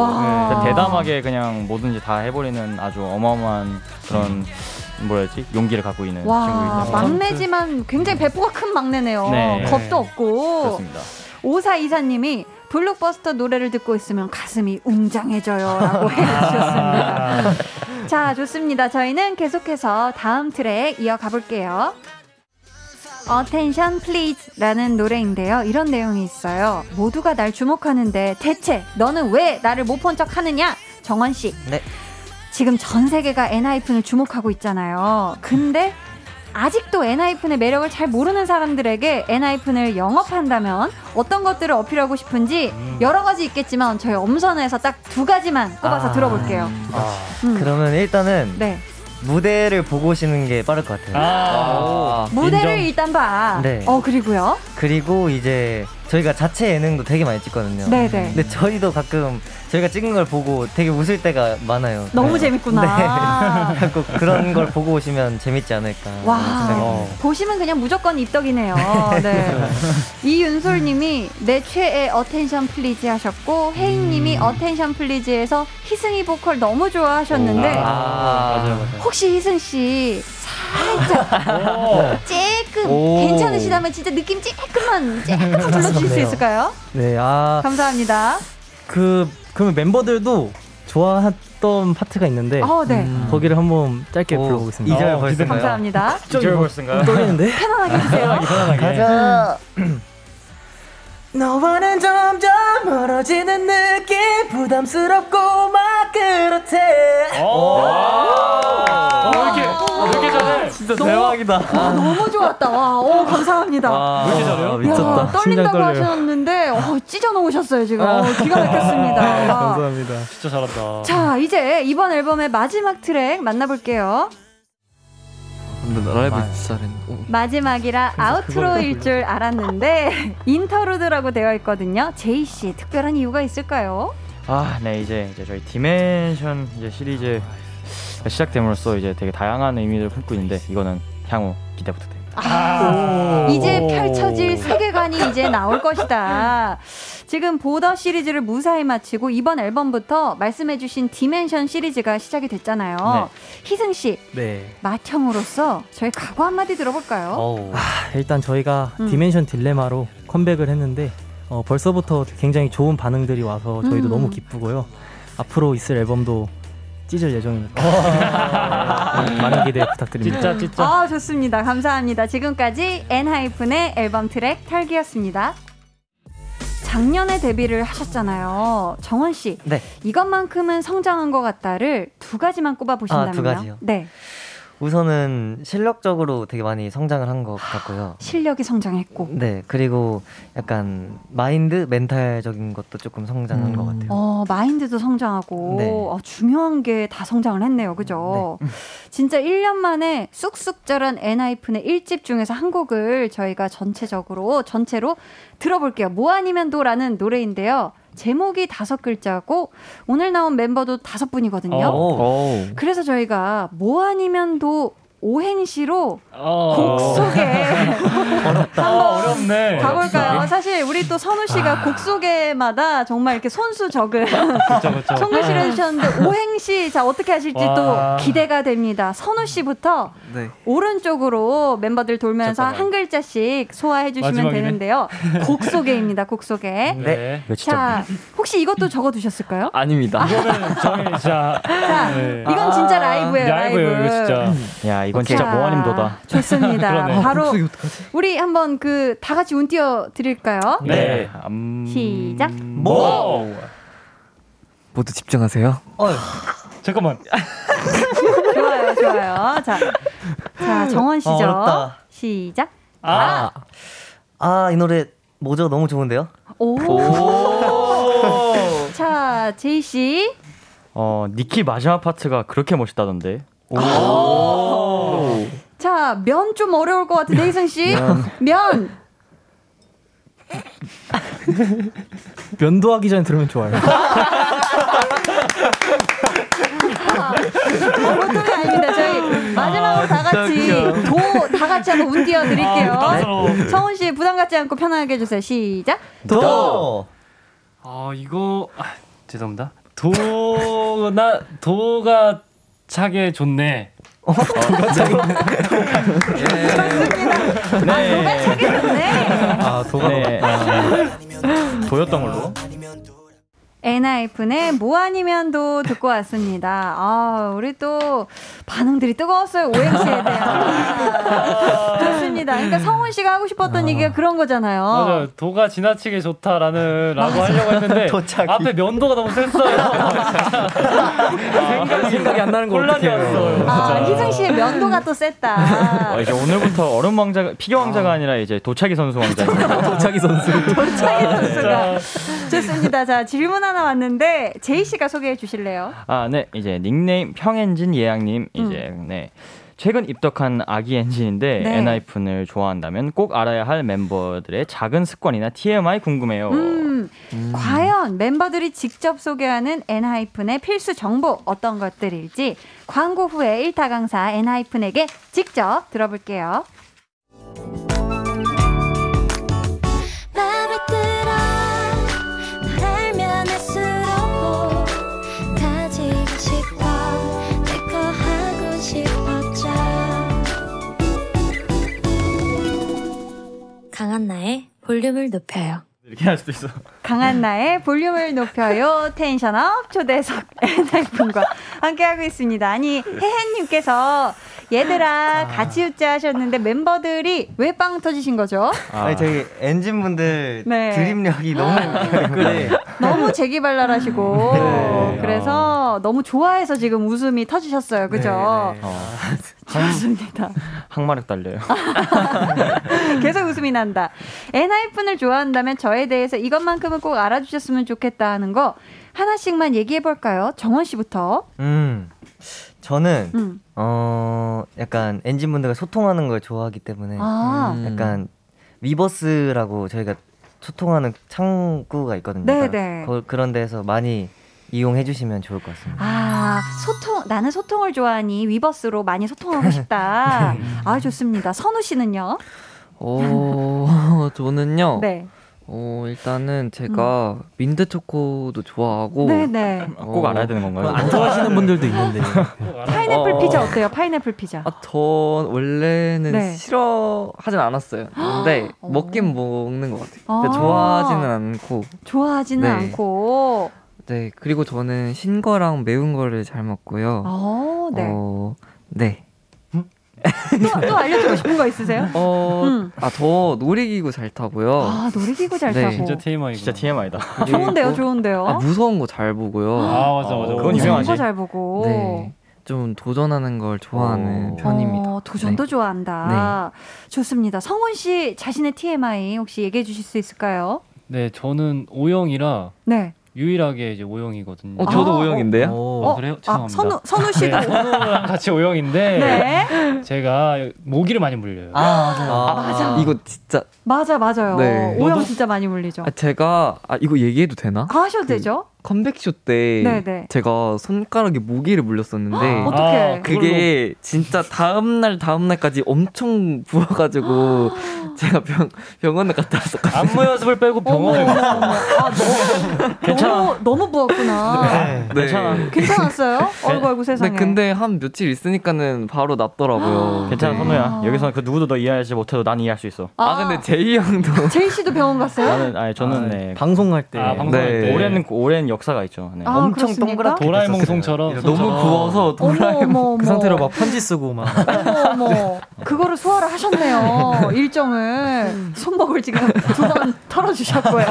대담하게 그냥 뭐든지 다 해버리는 아주 어마어마한 그런 용기를 갖고 있는 친구입니다. 막내지만 굉장히 배포가 큰 막내네요. 겁도 없고. 그렇습니다. 5424님이 블록버스터 노래를 듣고 있으면 가슴이 웅장해져요 라고 해주셨습니다. 자, 좋습니다. 저희는 계속해서 다음 트랙 이어가 볼게요. Attention Please 라는 노래인데요. 이런 내용이 있어요. 모두가 날 주목하는데 대체 너는 왜 나를 못 본 척 하느냐? 정원씨. 네. 지금 전 세계가 엔하이픈을 주목하고 있잖아요. 근데 아직도 엔하이픈의 매력을 잘 모르는 사람들에게 엔하이픈을 영업한다면 어떤 것들을 어필하고 싶은지 여러 가지 있겠지만 저희 엄선에서 딱 두 가지만 꼽아서 들어볼게요. 그러면 일단은 무대를 보고 오시는 게 빠를 것 같아요. 무대를 인정. 일단 봐. 그리고요? 그리고 이제 저희가 자체 예능도 되게 많이 찍거든요. 근데 저희도 가끔 저희가 찍은 걸 보고 되게 웃을 때가 많아요. 너무 재밌구나. 꼭 그런 걸 보고 오시면 재밌지 않을까. 보시면 그냥 무조건 입덕이네요. 이윤솔님이 내 최애 어텐션 플리즈 하셨고 혜인님이 어텐션 플리즈에서 희승이 보컬 너무 좋아하셨는데 맞아요. 혹시 희승씨 살짝 쬐끔 괜찮으시다면 진짜 느낌 쬐끔만 불러주실 수 있을까요? 감사합니다. 그러면 멤버들도 좋아했던 파트가 있는데 거기를 한번 짧게 불러보겠습니다. 2절 벌스인가요? 감사합니다. 2절 벌스인가요? 떨리는데? 편안하게 해주세요. 가자. 너와는 점점 멀어지는 느낌 부담스럽고 막 그렇대. 진짜 너무, 대박이다. 너무 좋았다. 감사합니다. 왜 이렇게 잘해요? 미쳤다. 떨린다고 하셨는데 찢어 놓으셨어요 지금. 기가 막혔습니다. 감사합니다. 진짜 잘한다. 자, 이제 이번 앨범의 마지막 트랙 만나볼게요. 마지막이라 아우트로일 줄 알았는데 인터루드라고 되어 있거든요. 제이씨, 특별한 이유가 있을까요? 이제 저희 디멘션 시리즈 시작됨으로써 이제 되게 다양한 의미를 품고 있는데 이거는 향후 기대 부탁드립니다. 이제 펼쳐질 세계관이 이제 나올 것이다. 지금 보더 시리즈를 무사히 마치고 이번 앨범부터 말씀해주신 디멘션 시리즈가 시작이 됐잖아요. 희승씨, 맏형으로서 저희 각오 한마디 들어볼까요? 일단 저희가 디멘션 딜레마로 컴백을 했는데 벌써부터 굉장히 좋은 반응들이 와서 저희도 너무 기쁘고요. 앞으로 있을 앨범도 찢을 예정입니다. 많은 기대 부탁드립니다. 진짜. 좋습니다. 감사합니다. 지금까지 엔하이픈의 앨범 트랙 털기였습니다. 작년에 데뷔를 하셨잖아요. 정원씨, 이것만큼은 성장한 것 같다를 두 가지만 꼽아보신다면요? 두 가지요? 우선은 실력적으로 되게 많이 성장을 한 것 같고요. 실력이 성장했고. 그리고 약간 마인드, 멘탈적인 것도 조금 성장한 것 같아요. 마인드도 성장하고 중요한 게 다 성장을 했네요. 그죠? 진짜 1년 만에 쑥쑥 자란 엔하이픈의 1집 중에서 한 곡을 저희가 전체로 들어볼게요. 뭐 아니면 도라는 노래인데요. 제목이 5글자고 오늘 나온 멤버도 5분이거든요. 그래서 저희가 뭐 아니면 도 5행시로 곡 소개 한번 어렵네. 가볼까요? 사실 우리 또 선우 씨가 곡 소개마다 정말 이렇게 손수적을 손글씨를 해주셨는데 5행시 자 어떻게 하실지 또 기대가 됩니다. 선우 씨부터 네. 오른쪽으로 멤버들 돌면서 잠깐만. 한 글자씩 소화해 주시면 마지막이네. 되는데요. 곡 소개입니다. 곡 소개. 네. 자 혹시 이것도 적어두셨을까요? 아닙니다. 이거는 자 네. 이건 진짜 라이브예요. 라이브예요. 이거 진짜. 야 이건 오케이. 진짜 모아님도다. 좋습니다. 바로 우리 한번 그 다 같이 운 띄워 드릴까요? 네. 시작. 뭐 모두 집중하세요. 잠깐만. 좋아요, 좋아요. 자 정원 씨죠. 어렵다. 시작. 이 노래 뭐죠? 너무 좋은데요? 오. 자 제이 씨. 니키 마지막 파트가 그렇게 멋있다던데. 오. 자, 면 좀 어려울 것 같은데 희승 씨. 면. 면도 하기 전에 들으면 좋아요. 보통이 아닙니다. 저희 마지막으로 다 같이 도 다 같이 한번 운 띄워 드릴게요. 성훈 씨 부담 갖지 않고 편하게 해 주세요. 시작. 도. 이거 죄송합니다. 도가 차게 좋네. 도가 차게 좋네. 맞습니다. 도가 차게 좋네. 도가 네. 도였던 걸로. 엔하이픈의 뭐 아니면 도 듣고 왔습니다. 우리 또 반응들이 뜨거웠어요. 오행시에 대한. 좋습니다. 그러니까 성훈 씨가 하고 싶었던 얘기가 그런 거잖아요. 맞아요. 도가 지나치게 좋다라는 라고 하려고 했는데 앞에 면도가 너무 셌어요. 생각이 안 나는 거 혼란이었어요. 희승 씨의 면도가 또 셌다. 이제 오늘부터 얼음 왕자가 피겨 왕자가 아니라 이제 도착이 선수 왕자입니다. 도착이 선수가. 좋습니다. 자 질문 하나 왔는데 제이 씨가 소개해 주실래요? 네 이제 닉네임 평엔진 예약님 이제 네 최근 입덕한 아기 엔진인데 네. 엔하이픈을 좋아한다면 꼭 알아야 할 멤버들의 작은 습관이나 TMI 궁금해요. 과연 멤버들이 직접 소개하는 엔하이픈의 필수 정보 어떤 것들일지 광고 후에 1타 강사 엔하이픈에게 직접 들어볼게요. 강한나의 볼륨을 높여요. 이렇게 할 수도 있어. 강한나의 볼륨을 높여요. 텐션업 초대석 엔하이픈과 함께하고 있습니다. 아니 혜혜님께서 얘들아 같이 웃자 하셨는데 멤버들이 왜 빵 터지신 거죠? 아니 저희 엔진분들 네. 드립력이 너무 그래. 너무 재기발랄하시고 네. 그래서 너무 좋아해서 지금 웃음이 터지셨어요. 그죠? 네. 좋습니다. 항마력 달려요. 계속 웃음이 난다. 엔하이픈을 좋아한다면 저에 대해서 이것만큼은 꼭 알아주셨으면 좋겠다 하는 거 하나씩만 얘기해볼까요? 정원 씨부터. 저는 약간 엔진분들과 소통하는 걸 좋아하기 때문에 약간 위버스라고 저희가 소통하는 창구가 있거든요. 네네. 그런 데서 많이 이용해 주시면 좋을 것 같습니다. 나는 소통을 좋아하니 위버스로 많이 소통하고 싶다. 네. 좋습니다. 선우 씨는요? 저는요. 네. 일단은 제가 민트초코도 좋아하고 네네. 꼭 알아야 되는 건가요? 안 좋아하시는 분들도 있는데 파인애플 피자 어때요? 파인애플 피자 전 원래는 네. 싫어하진 않았어요. 근데 먹긴 먹는 것 같아요. 근데 좋아하지는 네. 않고 네. 그리고 저는 신 거랑 매운 거를 잘 먹고요. 네. 네. 또 알려주고 싶은 거 있으세요? 저 놀이기구 잘 타고요. 놀이기구 잘 타고. 진짜 TMI다. 좋은데요. 무서운 거 잘 보고요. 맞아. 그건 유명하지. 무서운 거 잘 보고. 네. 좀 도전하는 걸 좋아하는 편입니다. 도전도 네. 좋아한다. 네. 좋습니다. 성훈 씨 자신의 TMI 혹시 얘기해 주실 수 있을까요? 네, 저는 O형이라. 네. 유일하게 이제 O형이거든요. 저도 O형인데요. 그래요? 죄송합니다. 선우 씨도 O형이랑 같이 O형인데 네? 제가 모기를 많이 물려요. 맞아. 이거 진짜 맞아요. O형 네. 진짜 많이 물리죠. 제가 이거 얘기해도 되나? 하셔도 되죠. 컴백쇼 때 네네. 제가 손가락에 모기를 물렸었는데 어떡해. 그게 진짜 다음날까지 엄청 부어가지고 제가 병원에 갔다 왔었거든요. 안무 연습을 빼고 병원을 갔어요. 아, 너무 부었구나. 네. 네. 괜찮았어요? 어이구 세상에. 네, 근데 한 며칠 있으니까는 바로 낫더라고요. 괜찮아 네. 선우야. 여기서는 그 누구도 너 이해하지 못해도 난 이해할 수 있어. 근데 제이 형도. 제이 씨도 병원 갔어요? 저는 네. 방송할 때. 방송할 때. 오랜 역사가 있죠. 네. 엄청 동그랗게 도라에몽송처럼 너무 부어서 도라에몽 그 상태로 막 편지 쓰고 막. 어머. 그거를 소화를 하셨네요. 일정을 손목을 지금 두 번 털어주셨고요.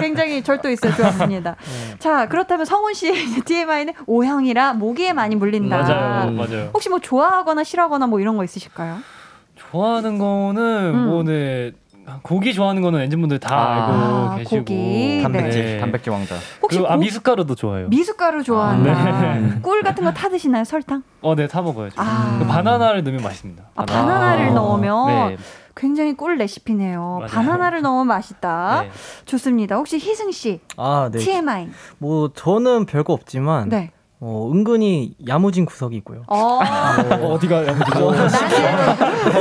굉장히 절도 있어요. 좋았습니다. 자, 그렇다면 성훈 씨의 TMI는 오형이라 모기에 많이 물린다. 맞아요. 혹시 뭐 좋아하거나 싫어하거나 뭐 이런 거 있으실까요? 좋아하는 거는 고기 좋아하는 거는 엔진분들 다 알고 계시고 고기, 단백질 네. 단백질 왕자. 혹시 미숫가루도 좋아해요. 미숫가루 좋아한다. 네. 꿀 같은 거 타 드시나요? 설탕? 네, 타 먹어야죠. 바나나를 넣으면 맛있습니다. 바나나를 넣으면 네. 굉장히 꿀 레시피네요. 맞아요. 바나나를 넣으면 맛있다. 네. 좋습니다. 혹시 희승 씨 네. TMI? 뭐 저는 별거 없지만 네. 은근히 야무진 구석이 있고요. 어디가 야무진?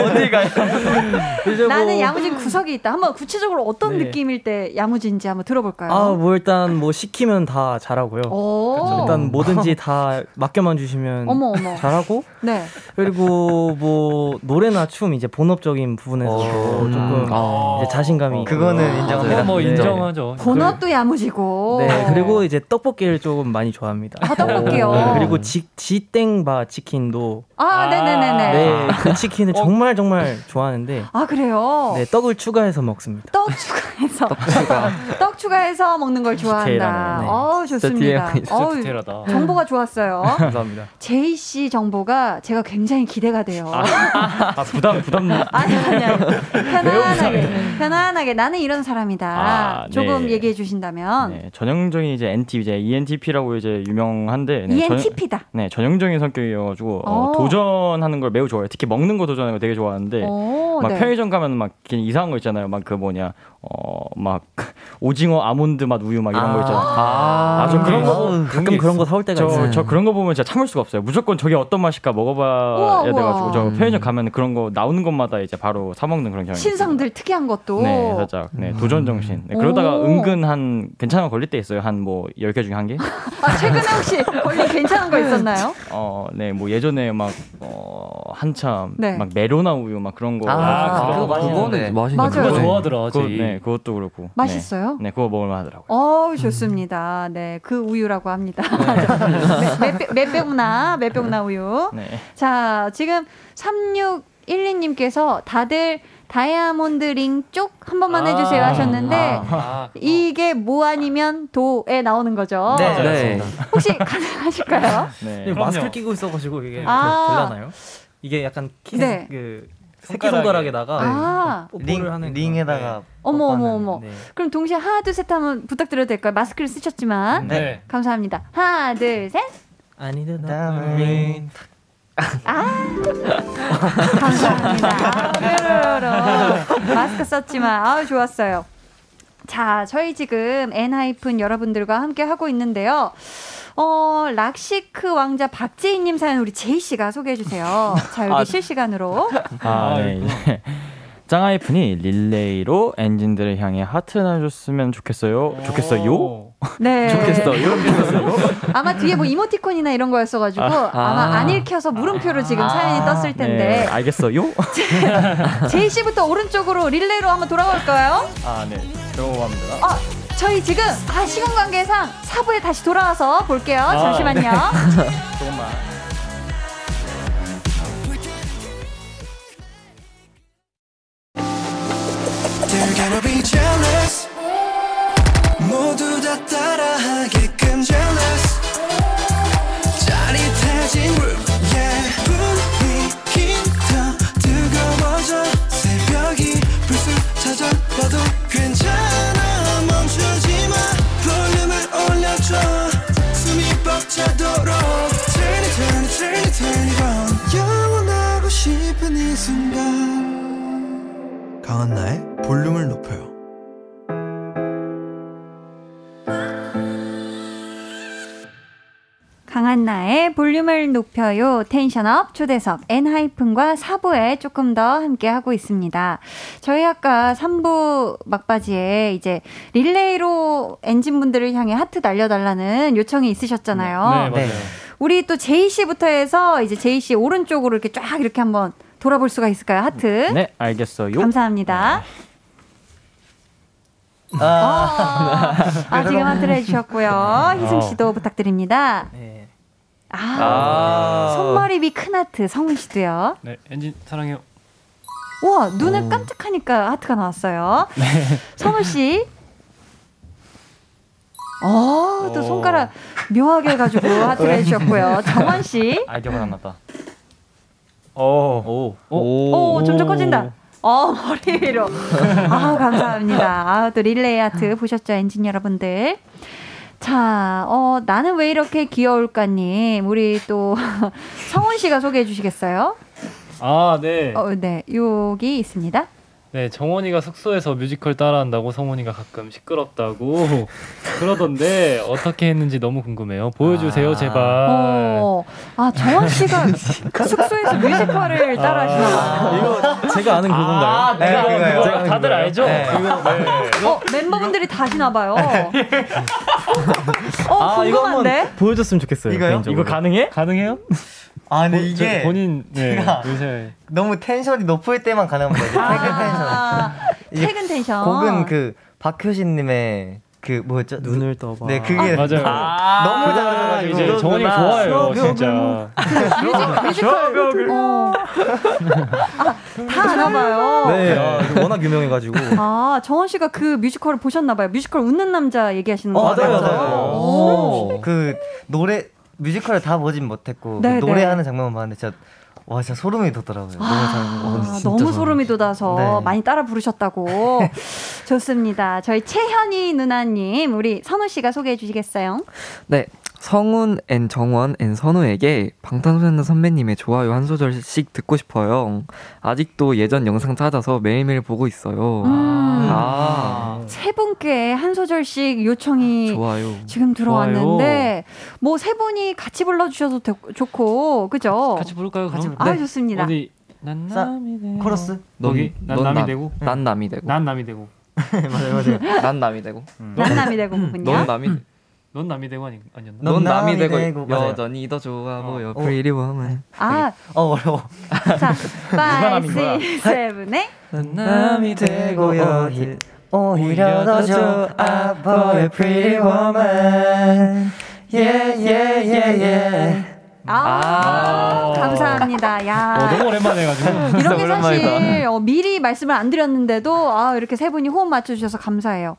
어디가? 나는 야무진 구석이 있다. 한번 구체적으로 어떤 네. 느낌일 때 야무진지 한번 들어볼까요? 일단 시키면 다 잘하고요. 그렇죠. 일단 뭐든지 다 맡겨만 주시면 잘하고. 네. 그리고 노래나 춤 본업적인 부분에서 조금 이제 자신감이. 그거는 인정합니다. 네. 인정하죠. 본업도 야무지고. 네. 그리고 이제 떡볶이를 조금 많이 좋아합니다. 네, 그리고 지땡바 치킨도 네네네네 네, 그 치킨을 정말 좋아하는데 그래요? 네, 떡을 추가해서 먹습니다. 떡 추가해서 먹는 걸 좋아한다. 네. 좋습니다. 디테일하다. 정보가 좋았어요. 감사합니다. 제이 씨 정보가 제가 굉장히 기대가 돼요. 부담 아니 편안하게 나는 이런 사람이다. 조금 얘기해 주신다면 전형적인 ENTP라고 이제 유명 한데 네, ENTP다. 네, 전형적인 성격이어가지고 도전하는 걸 매우 좋아해요. 특히 먹는 거 도전하는 거 되게 좋아하는데 막 네. 편의점 가면 막 이상한 거 있잖아요. 막 그 뭐냐 막 오징어 아몬드 맛 우유 막 이런 거 있잖아요. 저 그런 거 가끔 그런 거 사올 때가 있어요. 저 그런 거 보면 진짜 참을 수가 없어요. 무조건 저게 어떤 맛일까 먹어봐야 돼가지고 저 편의점 가면 그런 거 나오는 것마다 이제 바로 사 먹는 그런 경향. 신상들 있어요. 특이한 것도. 네, 살짝 네, 도전 정신. 네, 그러다가 은근 한 괜찮은 거 걸릴 때 있어요. 한 10개 중에 한 개. 최근에 혹시 걸린 괜찮은 거 있었나요? 네, 예전에 한참 네. 막 메로나 우유 막 그런 거. 그거 맛있는데. 그거 좋아하더라. 네, 그것도 그렇고. 맛있어요? 네, 그거 먹을만 하더라고요. 좋습니다. 네, 그 우유라고 합니다. 맷병나 우유. 네. 자, 지금 3612님께서 다들 다이아몬드 링 쪽 한 번만 해주세요 하셨는데 이게 뭐 아니면 도에 나오는 거죠. 네, 네. 혹시 가능하실까요? 네. 마스크 끼고 있어가지고 이게 되려나요? 이게 약간 네. 새끼손가락에다가 링에다가 어머 네. 그럼 동시에 하나 둘 셋 한번 부탁드려도 될까요? 마스크를 쓰셨지만 네. 감사합니다. 하나 둘 셋 감사합니다. 마스크 썼지만 좋았어요. 자, 저희 지금 엔하이픈 여러분들과 함께 하고 있는데요. 락시크 왕자 박재희님 사연 우리 제이 씨가 소개해 주세요. 자, 여기 실시간으로. 네. 짱하이픈이 릴레이로 엔진들을 향해 하트 나줬으면 좋겠어요. 네. 좋겠어요. 아마 뒤에 이모티콘이나 이런 거였어가지고 아마 안 읽혀서 물음표로 지금 사연이 떴을 텐데. 네, 알겠어요. 제이 씨부터 오른쪽으로 릴레이로 한번 돌아올까요? 네. 들어갑니다. 저희 지금 시간 관계상 4부에 다시 돌아와서 볼게요. 잠시만요. 네. 조금만. They're gonna be jealous. 모두 다 따라하게끔 jealous. 짜릿해진 room, yeah. 분위기 더 뜨거워져. 새벽이 불쑥 찾아와도 괜찮아. 멈추지 마. 볼륨을 올려줘. 숨이 벅차도록. Turn it, turn it, turn it, turn it on. 영원하고 싶은 이 순간. 강한나의 볼륨을 높여요. 강한나의 볼륨을 높여요. 텐션업 초대석 엔하이픈과 4부에 조금 더 함께하고 있습니다. 저희 아까 3부 막바지에 이제 릴레이로 엔진분들을 향해 하트 날려달라는 요청이 있으셨잖아요. 네, 맞아요. 우리 또 제이씨부터 해서 이제 제이씨 오른쪽으로 이렇게 쫙 이렇게 한번 돌아볼 수가 있을까요? 하트. 네, 알겠어요. 감사합니다. 지금 하트를 해주셨고요. 희승씨도 부탁드립니다. 네. 손머리비 큰 하트, 성훈씨도요. 네, 엔진 사랑해요. 우와, 눈을 깜짝하니까 하트가 나왔어요. 네. 성훈씨. 또 손가락 묘하게 해가지고 하트를 해주셨고요. 정원씨. 알격을 안 났다. 오, 점점 커진다. 머리 위로. 감사합니다. 또 릴레이 하트 보셨죠, 엔진 여러분들. 자, 나는 왜 이렇게 귀여울까님, 우리 또 성훈 씨가 소개해 주시겠어요? 네. 네, 여기 있습니다. 네, 정원이가 숙소에서 뮤지컬 따라한다고 성훈이가 가끔 시끄럽다고 그러던데 어떻게 했는지 너무 궁금해요. 보여주세요, 제발. 정원 씨가 숙소에서 뮤지컬을 따라하시나 봐요. 이거 제가 아는 그건가요? 그거 다들 알죠? 네. 멤버분들이 다 하시나 봐요. 궁금한데? 이거 한번 보여줬으면 좋겠어요. 이거요? 이거 가능해? 가능해요? 근데 이게 본인 요새 너무 텐션이 높을 때만 가능합니다. 퇴근 텐션. 곡은 그 박효신님의 그 뭐였죠? 눈을 떠봐. 네, 그게 맞아요. 너무 잘해가지고 이제 정원이가 좋아요, 진짜. 뮤지컬. 다 아나봐요. 네, 워낙 유명해가지고. 정원 씨가 그 뮤지컬을 보셨나봐요. 뮤지컬 웃는 남자 얘기하시는 거 맞아요. 그 노래. 뮤지컬을 다 보진 못했고 노래하는 장면만 봤는데 진짜 소름이 돋더라고요. 너무 소름이 돋아서 많이 따라 부르셨다고. 좋습니다. 저희 채현이 누나님, 우리 선우 씨가 소개해 주시겠어요? 네, 성훈 앤 정원 앤 선우에게 방탄소년단 선배님의 좋아요 한 소절씩 듣고 싶어요. 아직도 예전 영상 찾아서 매일매일 보고 있어요. 세 분께 한 소절씩 요청이 지금 들어왔는데 뭐 세 분이 같이 불러주셔도 좋고, 그죠? 같이 부를까요? 그럼? 좋습니다. 어디? 난 남이 되고 코러스? 너기? 난 남이 되고? 난 남이 되고? 난 남이 되고. 맞아요. 난 남이 되고? 난 남이 되고 분이요? 넌 남이 되고 아니었나? 넌 남이 되고 여전히 더 좋아 보여. Pretty woman. 어려워. 자, 5, 6, 7에 넌 남이 되고 오히려 더 좋아 보여. Pretty woman. Yeah, yeah, yeah, yeah. 감사합니다. 야, 너무 오랜만에 해가지고. 이런 게 사실 미리 말씀을 안 드렸는데도 이렇게 세 분이 호흡 맞춰주셔서 감사해요.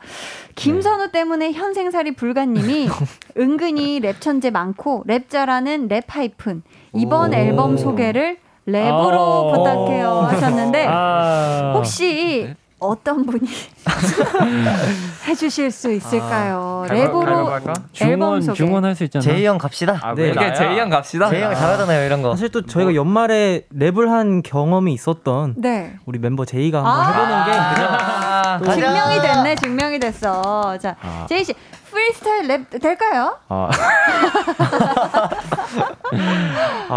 김선우 때문에 현생살이 불가님이 은근히 랩 천재 많고 랩 잘하는 랩하이픈 이번 앨범 소개를 랩으로 부탁해요 하셨는데 혹시 어떤 분이 해주실 수 있을까요? 랩으로 앨범 소개. 중원할 수 있잖아요. 제이 형 갑시다. 제이 형 갑시다. 제이 형 잘하잖아요, 이런 거. 사실 또 저희가 연말에 랩을 한 경험이 있었던 우리 멤버 제이가 한번 해보는 게 증명이 됐어. 자, 제이 씨 프리스타일 랩 될까요?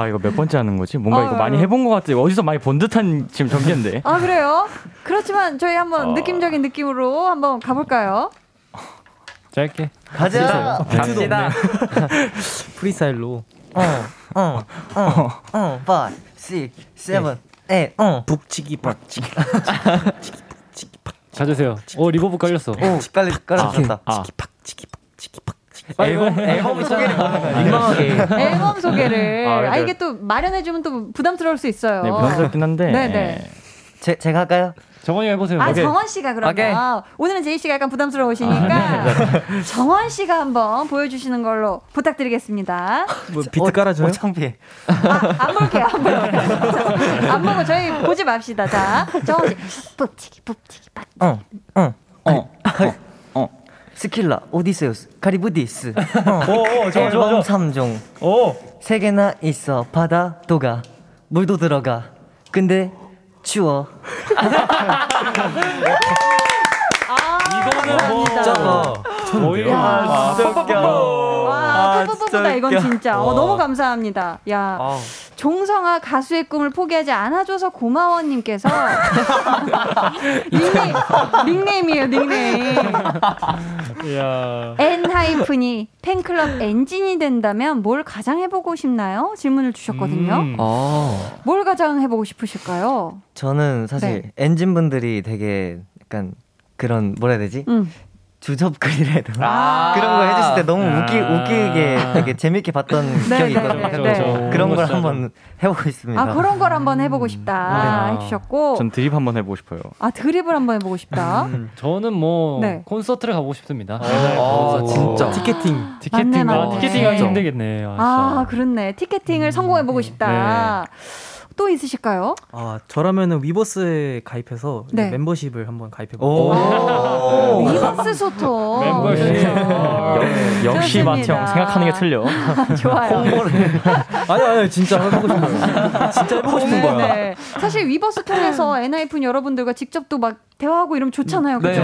이거 몇 번째 하는 거지? 뭔가 이거 많이 해본 것 같아. 어디서 많이 본 듯한 지금 전개인데. 그래요? 그렇지만 저희 한번 느낌적인 느낌으로 한번 가볼까요? 짧게. 갑시다. 프리스타일로. 5, 6, 7, 8, 북치기. 가주세요. 리버브 깔렸어. 깔렸다. 치기팍. 앨범 소개를 앨범 소개를. 이게 또 마련해주면 또 부담스러울 수 있어요. 네, 부담스럽긴 한데. 네네. 제가 할까요? 정원이가 해보세요. 정원 씨가 그러면 오늘은 제이 씨가 약간 부담스러우시니까 정원 씨가 한번 보여주시는 걸로 부탁드리겠습니다. 뭐 비트 깔아줘요? 창피해. 안 볼게요. 안 보고 저희 보지 맙시다. 자, 정원 씨, 뽑치기. 스킬라, 오디세우스, 카리브디스. 앨범 3종. 3개나 있어. 바다, 도가, 물도 들어가. 근데 추워. 이거는 뭐. 저거. 오이야. 포부보다 이건 진짜. 너무 감사합니다. 야, 종성아 가수의 꿈을 포기하지 않아줘서 고마워 님께서 닉네임이에요. 닉네임. 엔하이픈이 팬클럽 엔진이 된다면 뭘 가장 해보고 싶나요? 질문을 주셨거든요. 뭘 가장 해보고 싶으실까요? 저는 사실 네. 엔진분들이 되게 약간 그런 뭐라 해야 되지? 주접글이라도 그런 거 해주실 때 너무 웃기게 되게 재밌게 봤던 기억이 있거든요. 그렇죠. 그런 걸 한번 해보고 있습니다. 아, 그런 걸 한번 해보고 싶다 해주셨고, 전 드립 한번 해보고 싶어요. 아, 드립을 한번 해보고 싶다. 저는 뭐 콘서트를 가보고 싶습니다. 진짜 티켓팅 티켓팅하기 힘들겠네. 그렇네. 티켓팅을 성공해보고 싶다. 또 있으실까요? 저라면은 위버스에 가입해서 멤버십을 한번 가입해볼게요. 위버스 소통. 멤버십. 역시 마티형 생각하는 게 틀려. 좋아요. 홍보를. 아니 진짜 해보고 싶어요. 진짜 해보고 싶은 거야. 네. 사실 위버스 통해서 엔하이픈 여러분들과 직접 또 막 대화하고 이러면 좋잖아요. 그렇죠?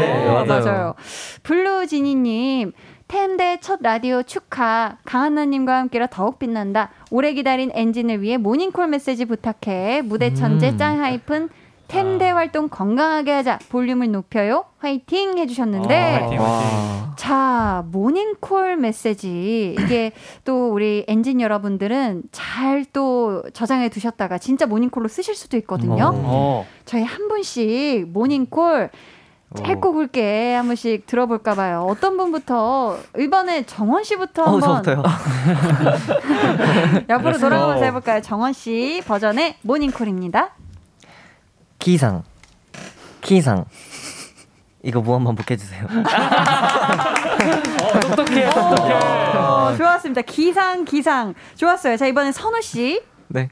맞아요. 블루지니님. 템대 첫 라디오 축하. 강한나님과 함께라 더욱 빛난다. 오래 기다린 엔진을 위해 모닝콜 메시지 부탁해. 무대 천재 짱 하이픈 템대 활동 건강하게 하자. 볼륨을 높여요. 화이팅 해주셨는데. 화이팅. 자, 모닝콜 메시지. 이게 또 우리 엔진 여러분들은 잘 또 저장해 두셨다가 진짜 모닝콜로 쓰실 수도 있거든요. 저희 한 분씩 모닝콜 짧고 굵게 한 번씩 들어볼까 봐요. 어떤 분부터, 이번에 정원 씨부터 한번 옆으로 돌아가면서 해볼까요? 정원 씨 버전의 모닝콜입니다. 기상 이거 뭐 한번 복해주세요. 똑똑해 좋았습니다. 기상 좋았어요. 자, 이번엔 선우 씨. 네.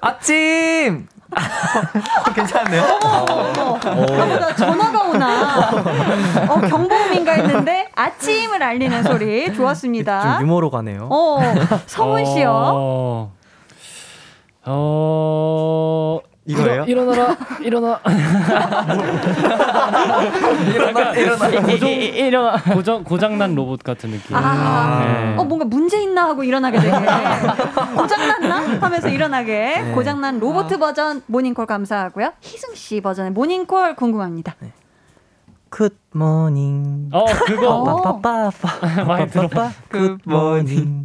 아침. 괜찮네요. 아무나 전화가 오나. 경보음인가 했는데 아침을 알리는 소리. 좋았습니다. 좀 유머로 가네요. 성훈 씨요. 이거예요? 일어나. 일어나. 고장난 로봇 같은 느낌. 네. 뭔가 문제 있나 하고 일어나게 되게. 고장났나 하면서 일어나게. 네. 고장난 로봇 버전 모닝콜 감사하고요. 희승 씨 버전의 모닝콜 궁금합니다. 네. 굿모닝. 그거. 빠빠빠. 많이 들어봐. 굿모닝.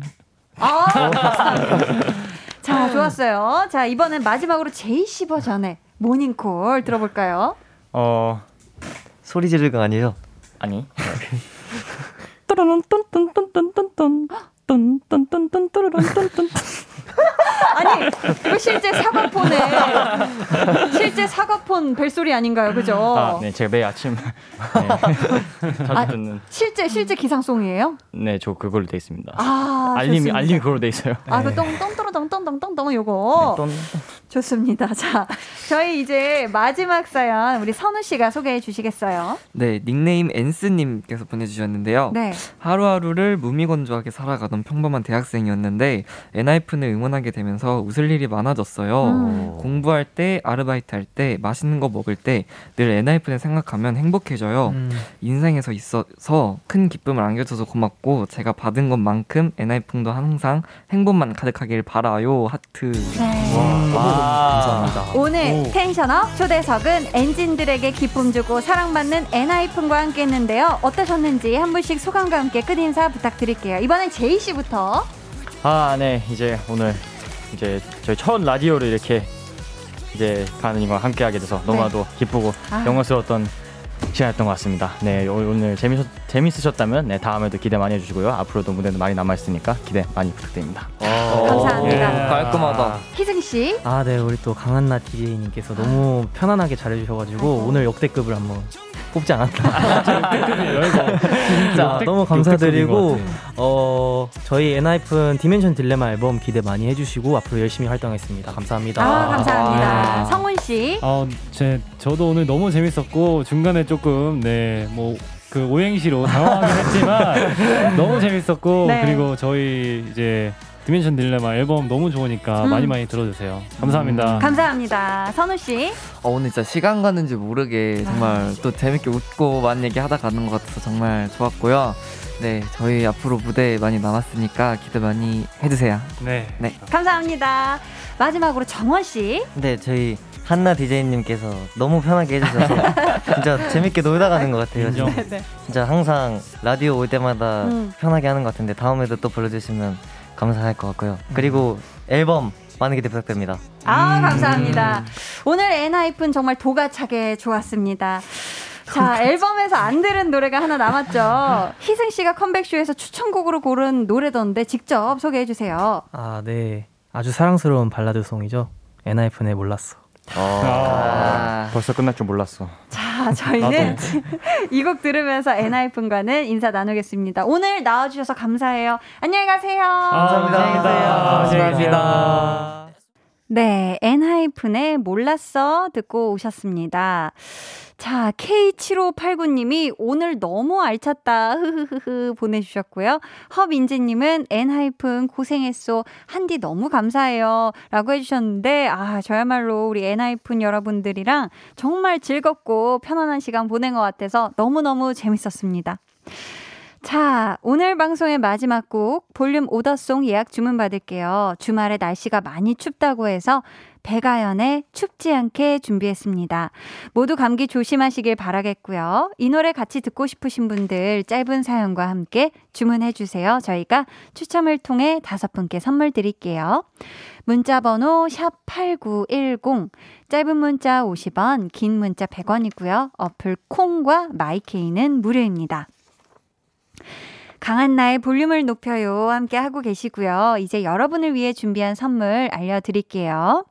자, 좋았어요. 자, 이번엔 마지막으로 제이씨 버전의 모닝콜 들어볼까요? 소리 지를 거 아니죠? 아니. 아니, 이거 실제 사과폰 벨소리 아닌가요? 그죠? 네, 제가 매일 아침 자주 듣는. 실제 기상송이에요? 네, 저 그걸로 돼 있습니다. 알림이 그걸로 돼 있어요. 그 똥똥똥똥똥똥똥 요거. 네, 좋습니다. 자, 저희 이제 마지막 사연 우리 선우 씨가 소개해 주시겠어요? 네, 닉네임 엔스님께서 보내주셨는데요. 네. 하루하루를 무미건조하게 살아가던 평범한 대학생이었는데 엔하이픈을 응원하게 되면서 웃을 일이 많아졌어요. 공부할 때, 아르바이트 할 때, 맛있는 거 먹을 때 늘 엔하이픈을 생각하면 행복해져요. 인생에서 있어서 큰 기쁨을 안겨줘서 고맙고 제가 받은 것만큼 엔하이픈도 항상 행복만 가득하길 바라요. 하트. 네. 감사합니다. 오늘 텐션업 초대석은 엔진들에게 기쁨 주고 사랑받는 엔하이픈과 함께했는데요. 어떠셨는지 한 분씩 소감과 함께 끝인사 부탁드릴게요. 이번엔 제이 씨부터. 네, 이제 오늘 이제 저희 첫 라디오를 이렇게 이제 가은이님과 함께하게 돼서 너무나도 기쁘고 영광스러웠던 시간이었던 것 같습니다. 네, 오늘 재밌으셨다면 다음에도 기대 많이 해주시고요. 앞으로도 무대도 많이 남아있으니까 기대 많이 부탁드립니다. 감사합니다. 깔끔하다. 희승 씨. 네, 우리 또 강한나 DJ님께서 너무 편안하게 잘해주셔가지고 오늘 역대급을 한번 뽑지 않았나. 진짜 너무 감사드리고 저희 엔하이픈 디멘션 딜레마 앨범 기대 많이 해주시고 앞으로 열심히 활동하겠습니다. 감사합니다. 감사합니다. 성훈 씨. 저도 오늘 너무 재밌었고 중간에 조금 그 오행시로 당황하긴 했지만 너무 재밌었고 그리고 저희 이제 디멘션 딜레마 앨범 너무 좋으니까 많이 들어주세요. 감사합니다. 감사합니다. 선우씨. 오늘 진짜 시간 가는지 모르게 정말 또 재밌게 웃고 많은 얘기 하다 가는 것 같아서 정말 좋았고요. 네, 저희 앞으로 무대 많이 남았으니까 기대 많이 해주세요. 네. 감사합니다. 마지막으로 정원씨. 네, 저희 한나 DJ님께서 너무 편하게 해주셔서 진짜 재밌게 놀다 가는 것 같아요. 진짜 항상 라디오 올 때마다 편하게 하는 것 같은데 다음에도 또 불러주시면 감사할 것 같고요. 그리고 앨범 많은 기대 부탁드립니다. 감사합니다. 오늘 엔하이픈 정말 도가차게 좋았습니다. 자, 앨범에서 안 들은 노래가 하나 남았죠. 희승 씨가 컴백쇼에서 추천곡으로 고른 노래던데 직접 소개해 주세요. 네. 아주 사랑스러운 발라드송이죠. 엔하이픈의 몰랐어. 벌써 끝날 줄 몰랐어. 자, 저희는 이 곡 들으면서 엔하이픈과는 인사 나누겠습니다. 오늘 나와주셔서 감사해요. 안녕히 가세요. 감사합니다. 감사합니다. 네, 엔하이픈의 몰랐어 듣고 오셨습니다. 자, K7589님이 오늘 너무 알찼다 흐흐흐흐 보내주셨고요. 허민지님은 엔하이픈 고생했소 한디 너무 감사해요 라고 해주셨는데, 저야말로 우리 엔하이픈 여러분들이랑 정말 즐겁고 편안한 시간 보낸 것 같아서 너무너무 재밌었습니다. 자, 오늘 방송의 마지막 곡 볼륨 오더송 예약 주문 받을게요. 주말에 날씨가 많이 춥다고 해서 백아연의 춥지 않게 준비했습니다. 모두 감기 조심하시길 바라겠고요. 이 노래 같이 듣고 싶으신 분들 짧은 사연과 함께 주문해 주세요. 저희가 추첨을 통해 5분께 선물 드릴게요. 문자 번호 샵8910, 짧은 문자 50원, 긴 문자 100원이고요. 어플 콩과 마이케이는 무료입니다. 강한나의 볼륨을 높여요 함께 하고 계시고요. 이제 여러분을 위해 준비한 선물 알려드릴게요.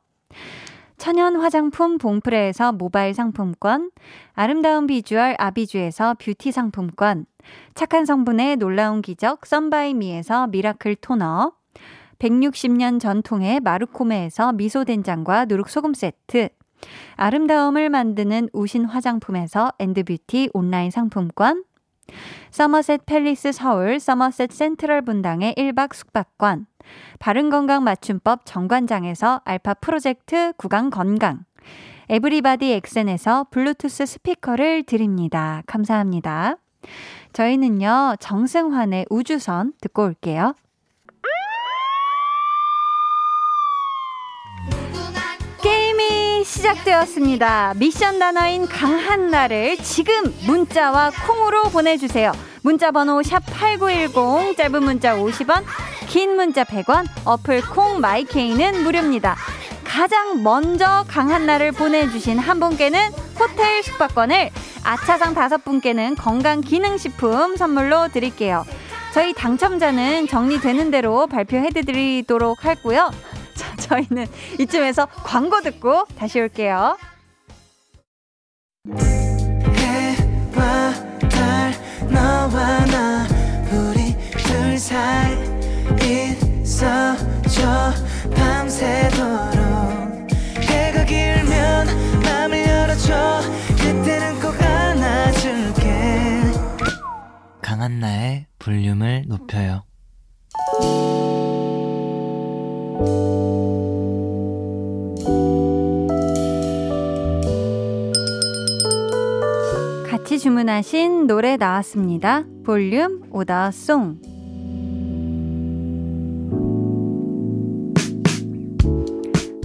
천연 화장품 봉프레에서 모바일 상품권, 아름다운 비주얼 아비주에서 뷰티 상품권, 착한 성분의 놀라운 기적 썬바이미에서 미라클 토너, 160년 전통의 마루코메에서 미소된장과 누룩소금 세트, 아름다움을 만드는 우신 화장품에서 엔드뷰티 온라인 상품권, 서머셋 팰리스 서울 서머셋 센트럴 분당의 1박 숙박권, 바른건강 맞춤법 정관장에서 알파 프로젝트 구강건강, 에브리바디 엑센에서 블루투스 스피커를 드립니다. 감사합니다. 저희는요, 정승환의 우주선 듣고 올게요. 게임이 시작되었습니다. 미션 단어인 강한나를 지금 문자와 콩으로 보내주세요. 문자 번호 샵8910, 짧은 문자 50원, 긴 문자 100원, 어플 콩 마이케이는 무료입니다. 가장 먼저 강한나를 보내주신 한 분께는 호텔 숙박권을, 아차상 5분께는 건강기능식품 선물로 드릴게요. 저희 당첨자는 정리되는 대로 발표해드리도록 할고요. 자, 저희는 이쯤에서 광고 듣고 다시 올게요. 너와 나 우리 둘 사이 있어줘 밤새도록 해가 길면 맘을 열어줘 그때는 꼭 안아줄게. 강한나의 볼륨을 높여요. 같이 주문하신 노래 나왔습니다. 볼륨 오더송.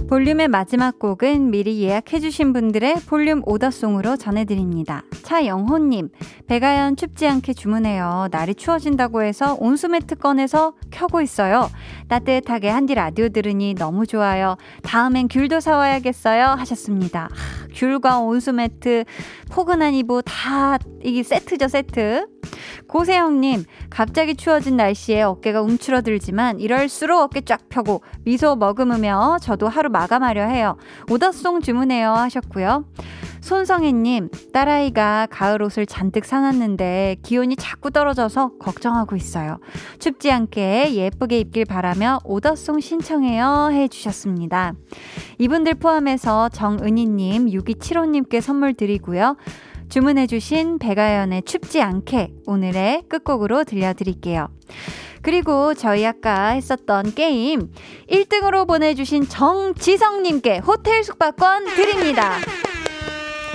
볼륨의 마지막 곡은 미리 예약해주신 분들의 볼륨 오더송으로 전해드립니다. 차영호님, 백아연 춥지 않게 주문해요. 날이 추워진다고 해서 온수매트 꺼내서 켜고 있어요. 따뜻하게 한디 라디오 들으니 너무 좋아요. 다음엔 귤도 사와야겠어요 하셨습니다. 귤과 온수매트, 포근한 이불 다 이게 세트죠, 세트. 고세영님, 갑자기 추워진 날씨에 어깨가 움츠러들지만 이럴수록 어깨 쫙 펴고 미소 머금으며 저도 하루 마감하려 해요. 오더송 주문해요 하셨고요. 손성애님, 딸아이가 가을 옷을 잔뜩 사놨는데 기온이 자꾸 떨어져서 걱정하고 있어요. 춥지 않게 예쁘게 입길 바라며 오더송 신청해요 해주셨습니다. 이분들 포함해서 정은희님, 6275님께 선물 드리고요. 주문해주신 백아연의 춥지 않게 오늘의 끝곡으로 들려드릴게요. 그리고 저희 아까 했었던 게임 1등으로 보내주신 정지성님께 호텔 숙박권 드립니다.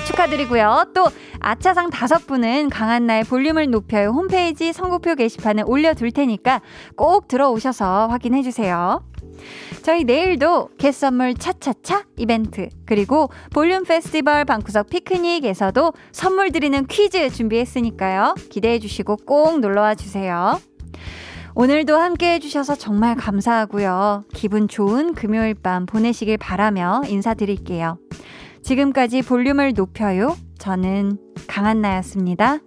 축하드리고요. 또 아차상 5분은 강한나의 볼륨을 높여요 홈페이지 선고표 게시판에 올려둘 테니까 꼭 들어오셔서 확인해주세요. 저희 내일도 겟선물 차차차 이벤트 그리고 볼륨 페스티벌 방구석 피크닉에서도 선물 드리는 퀴즈 준비했으니까요. 기대해주시고 꼭 놀러와주세요. 오늘도 함께해 주셔서 정말 감사하고요. 기분 좋은 금요일 밤 보내시길 바라며 인사드릴게요. 지금까지 볼륨을 높여요. 저는 강한나였습니다.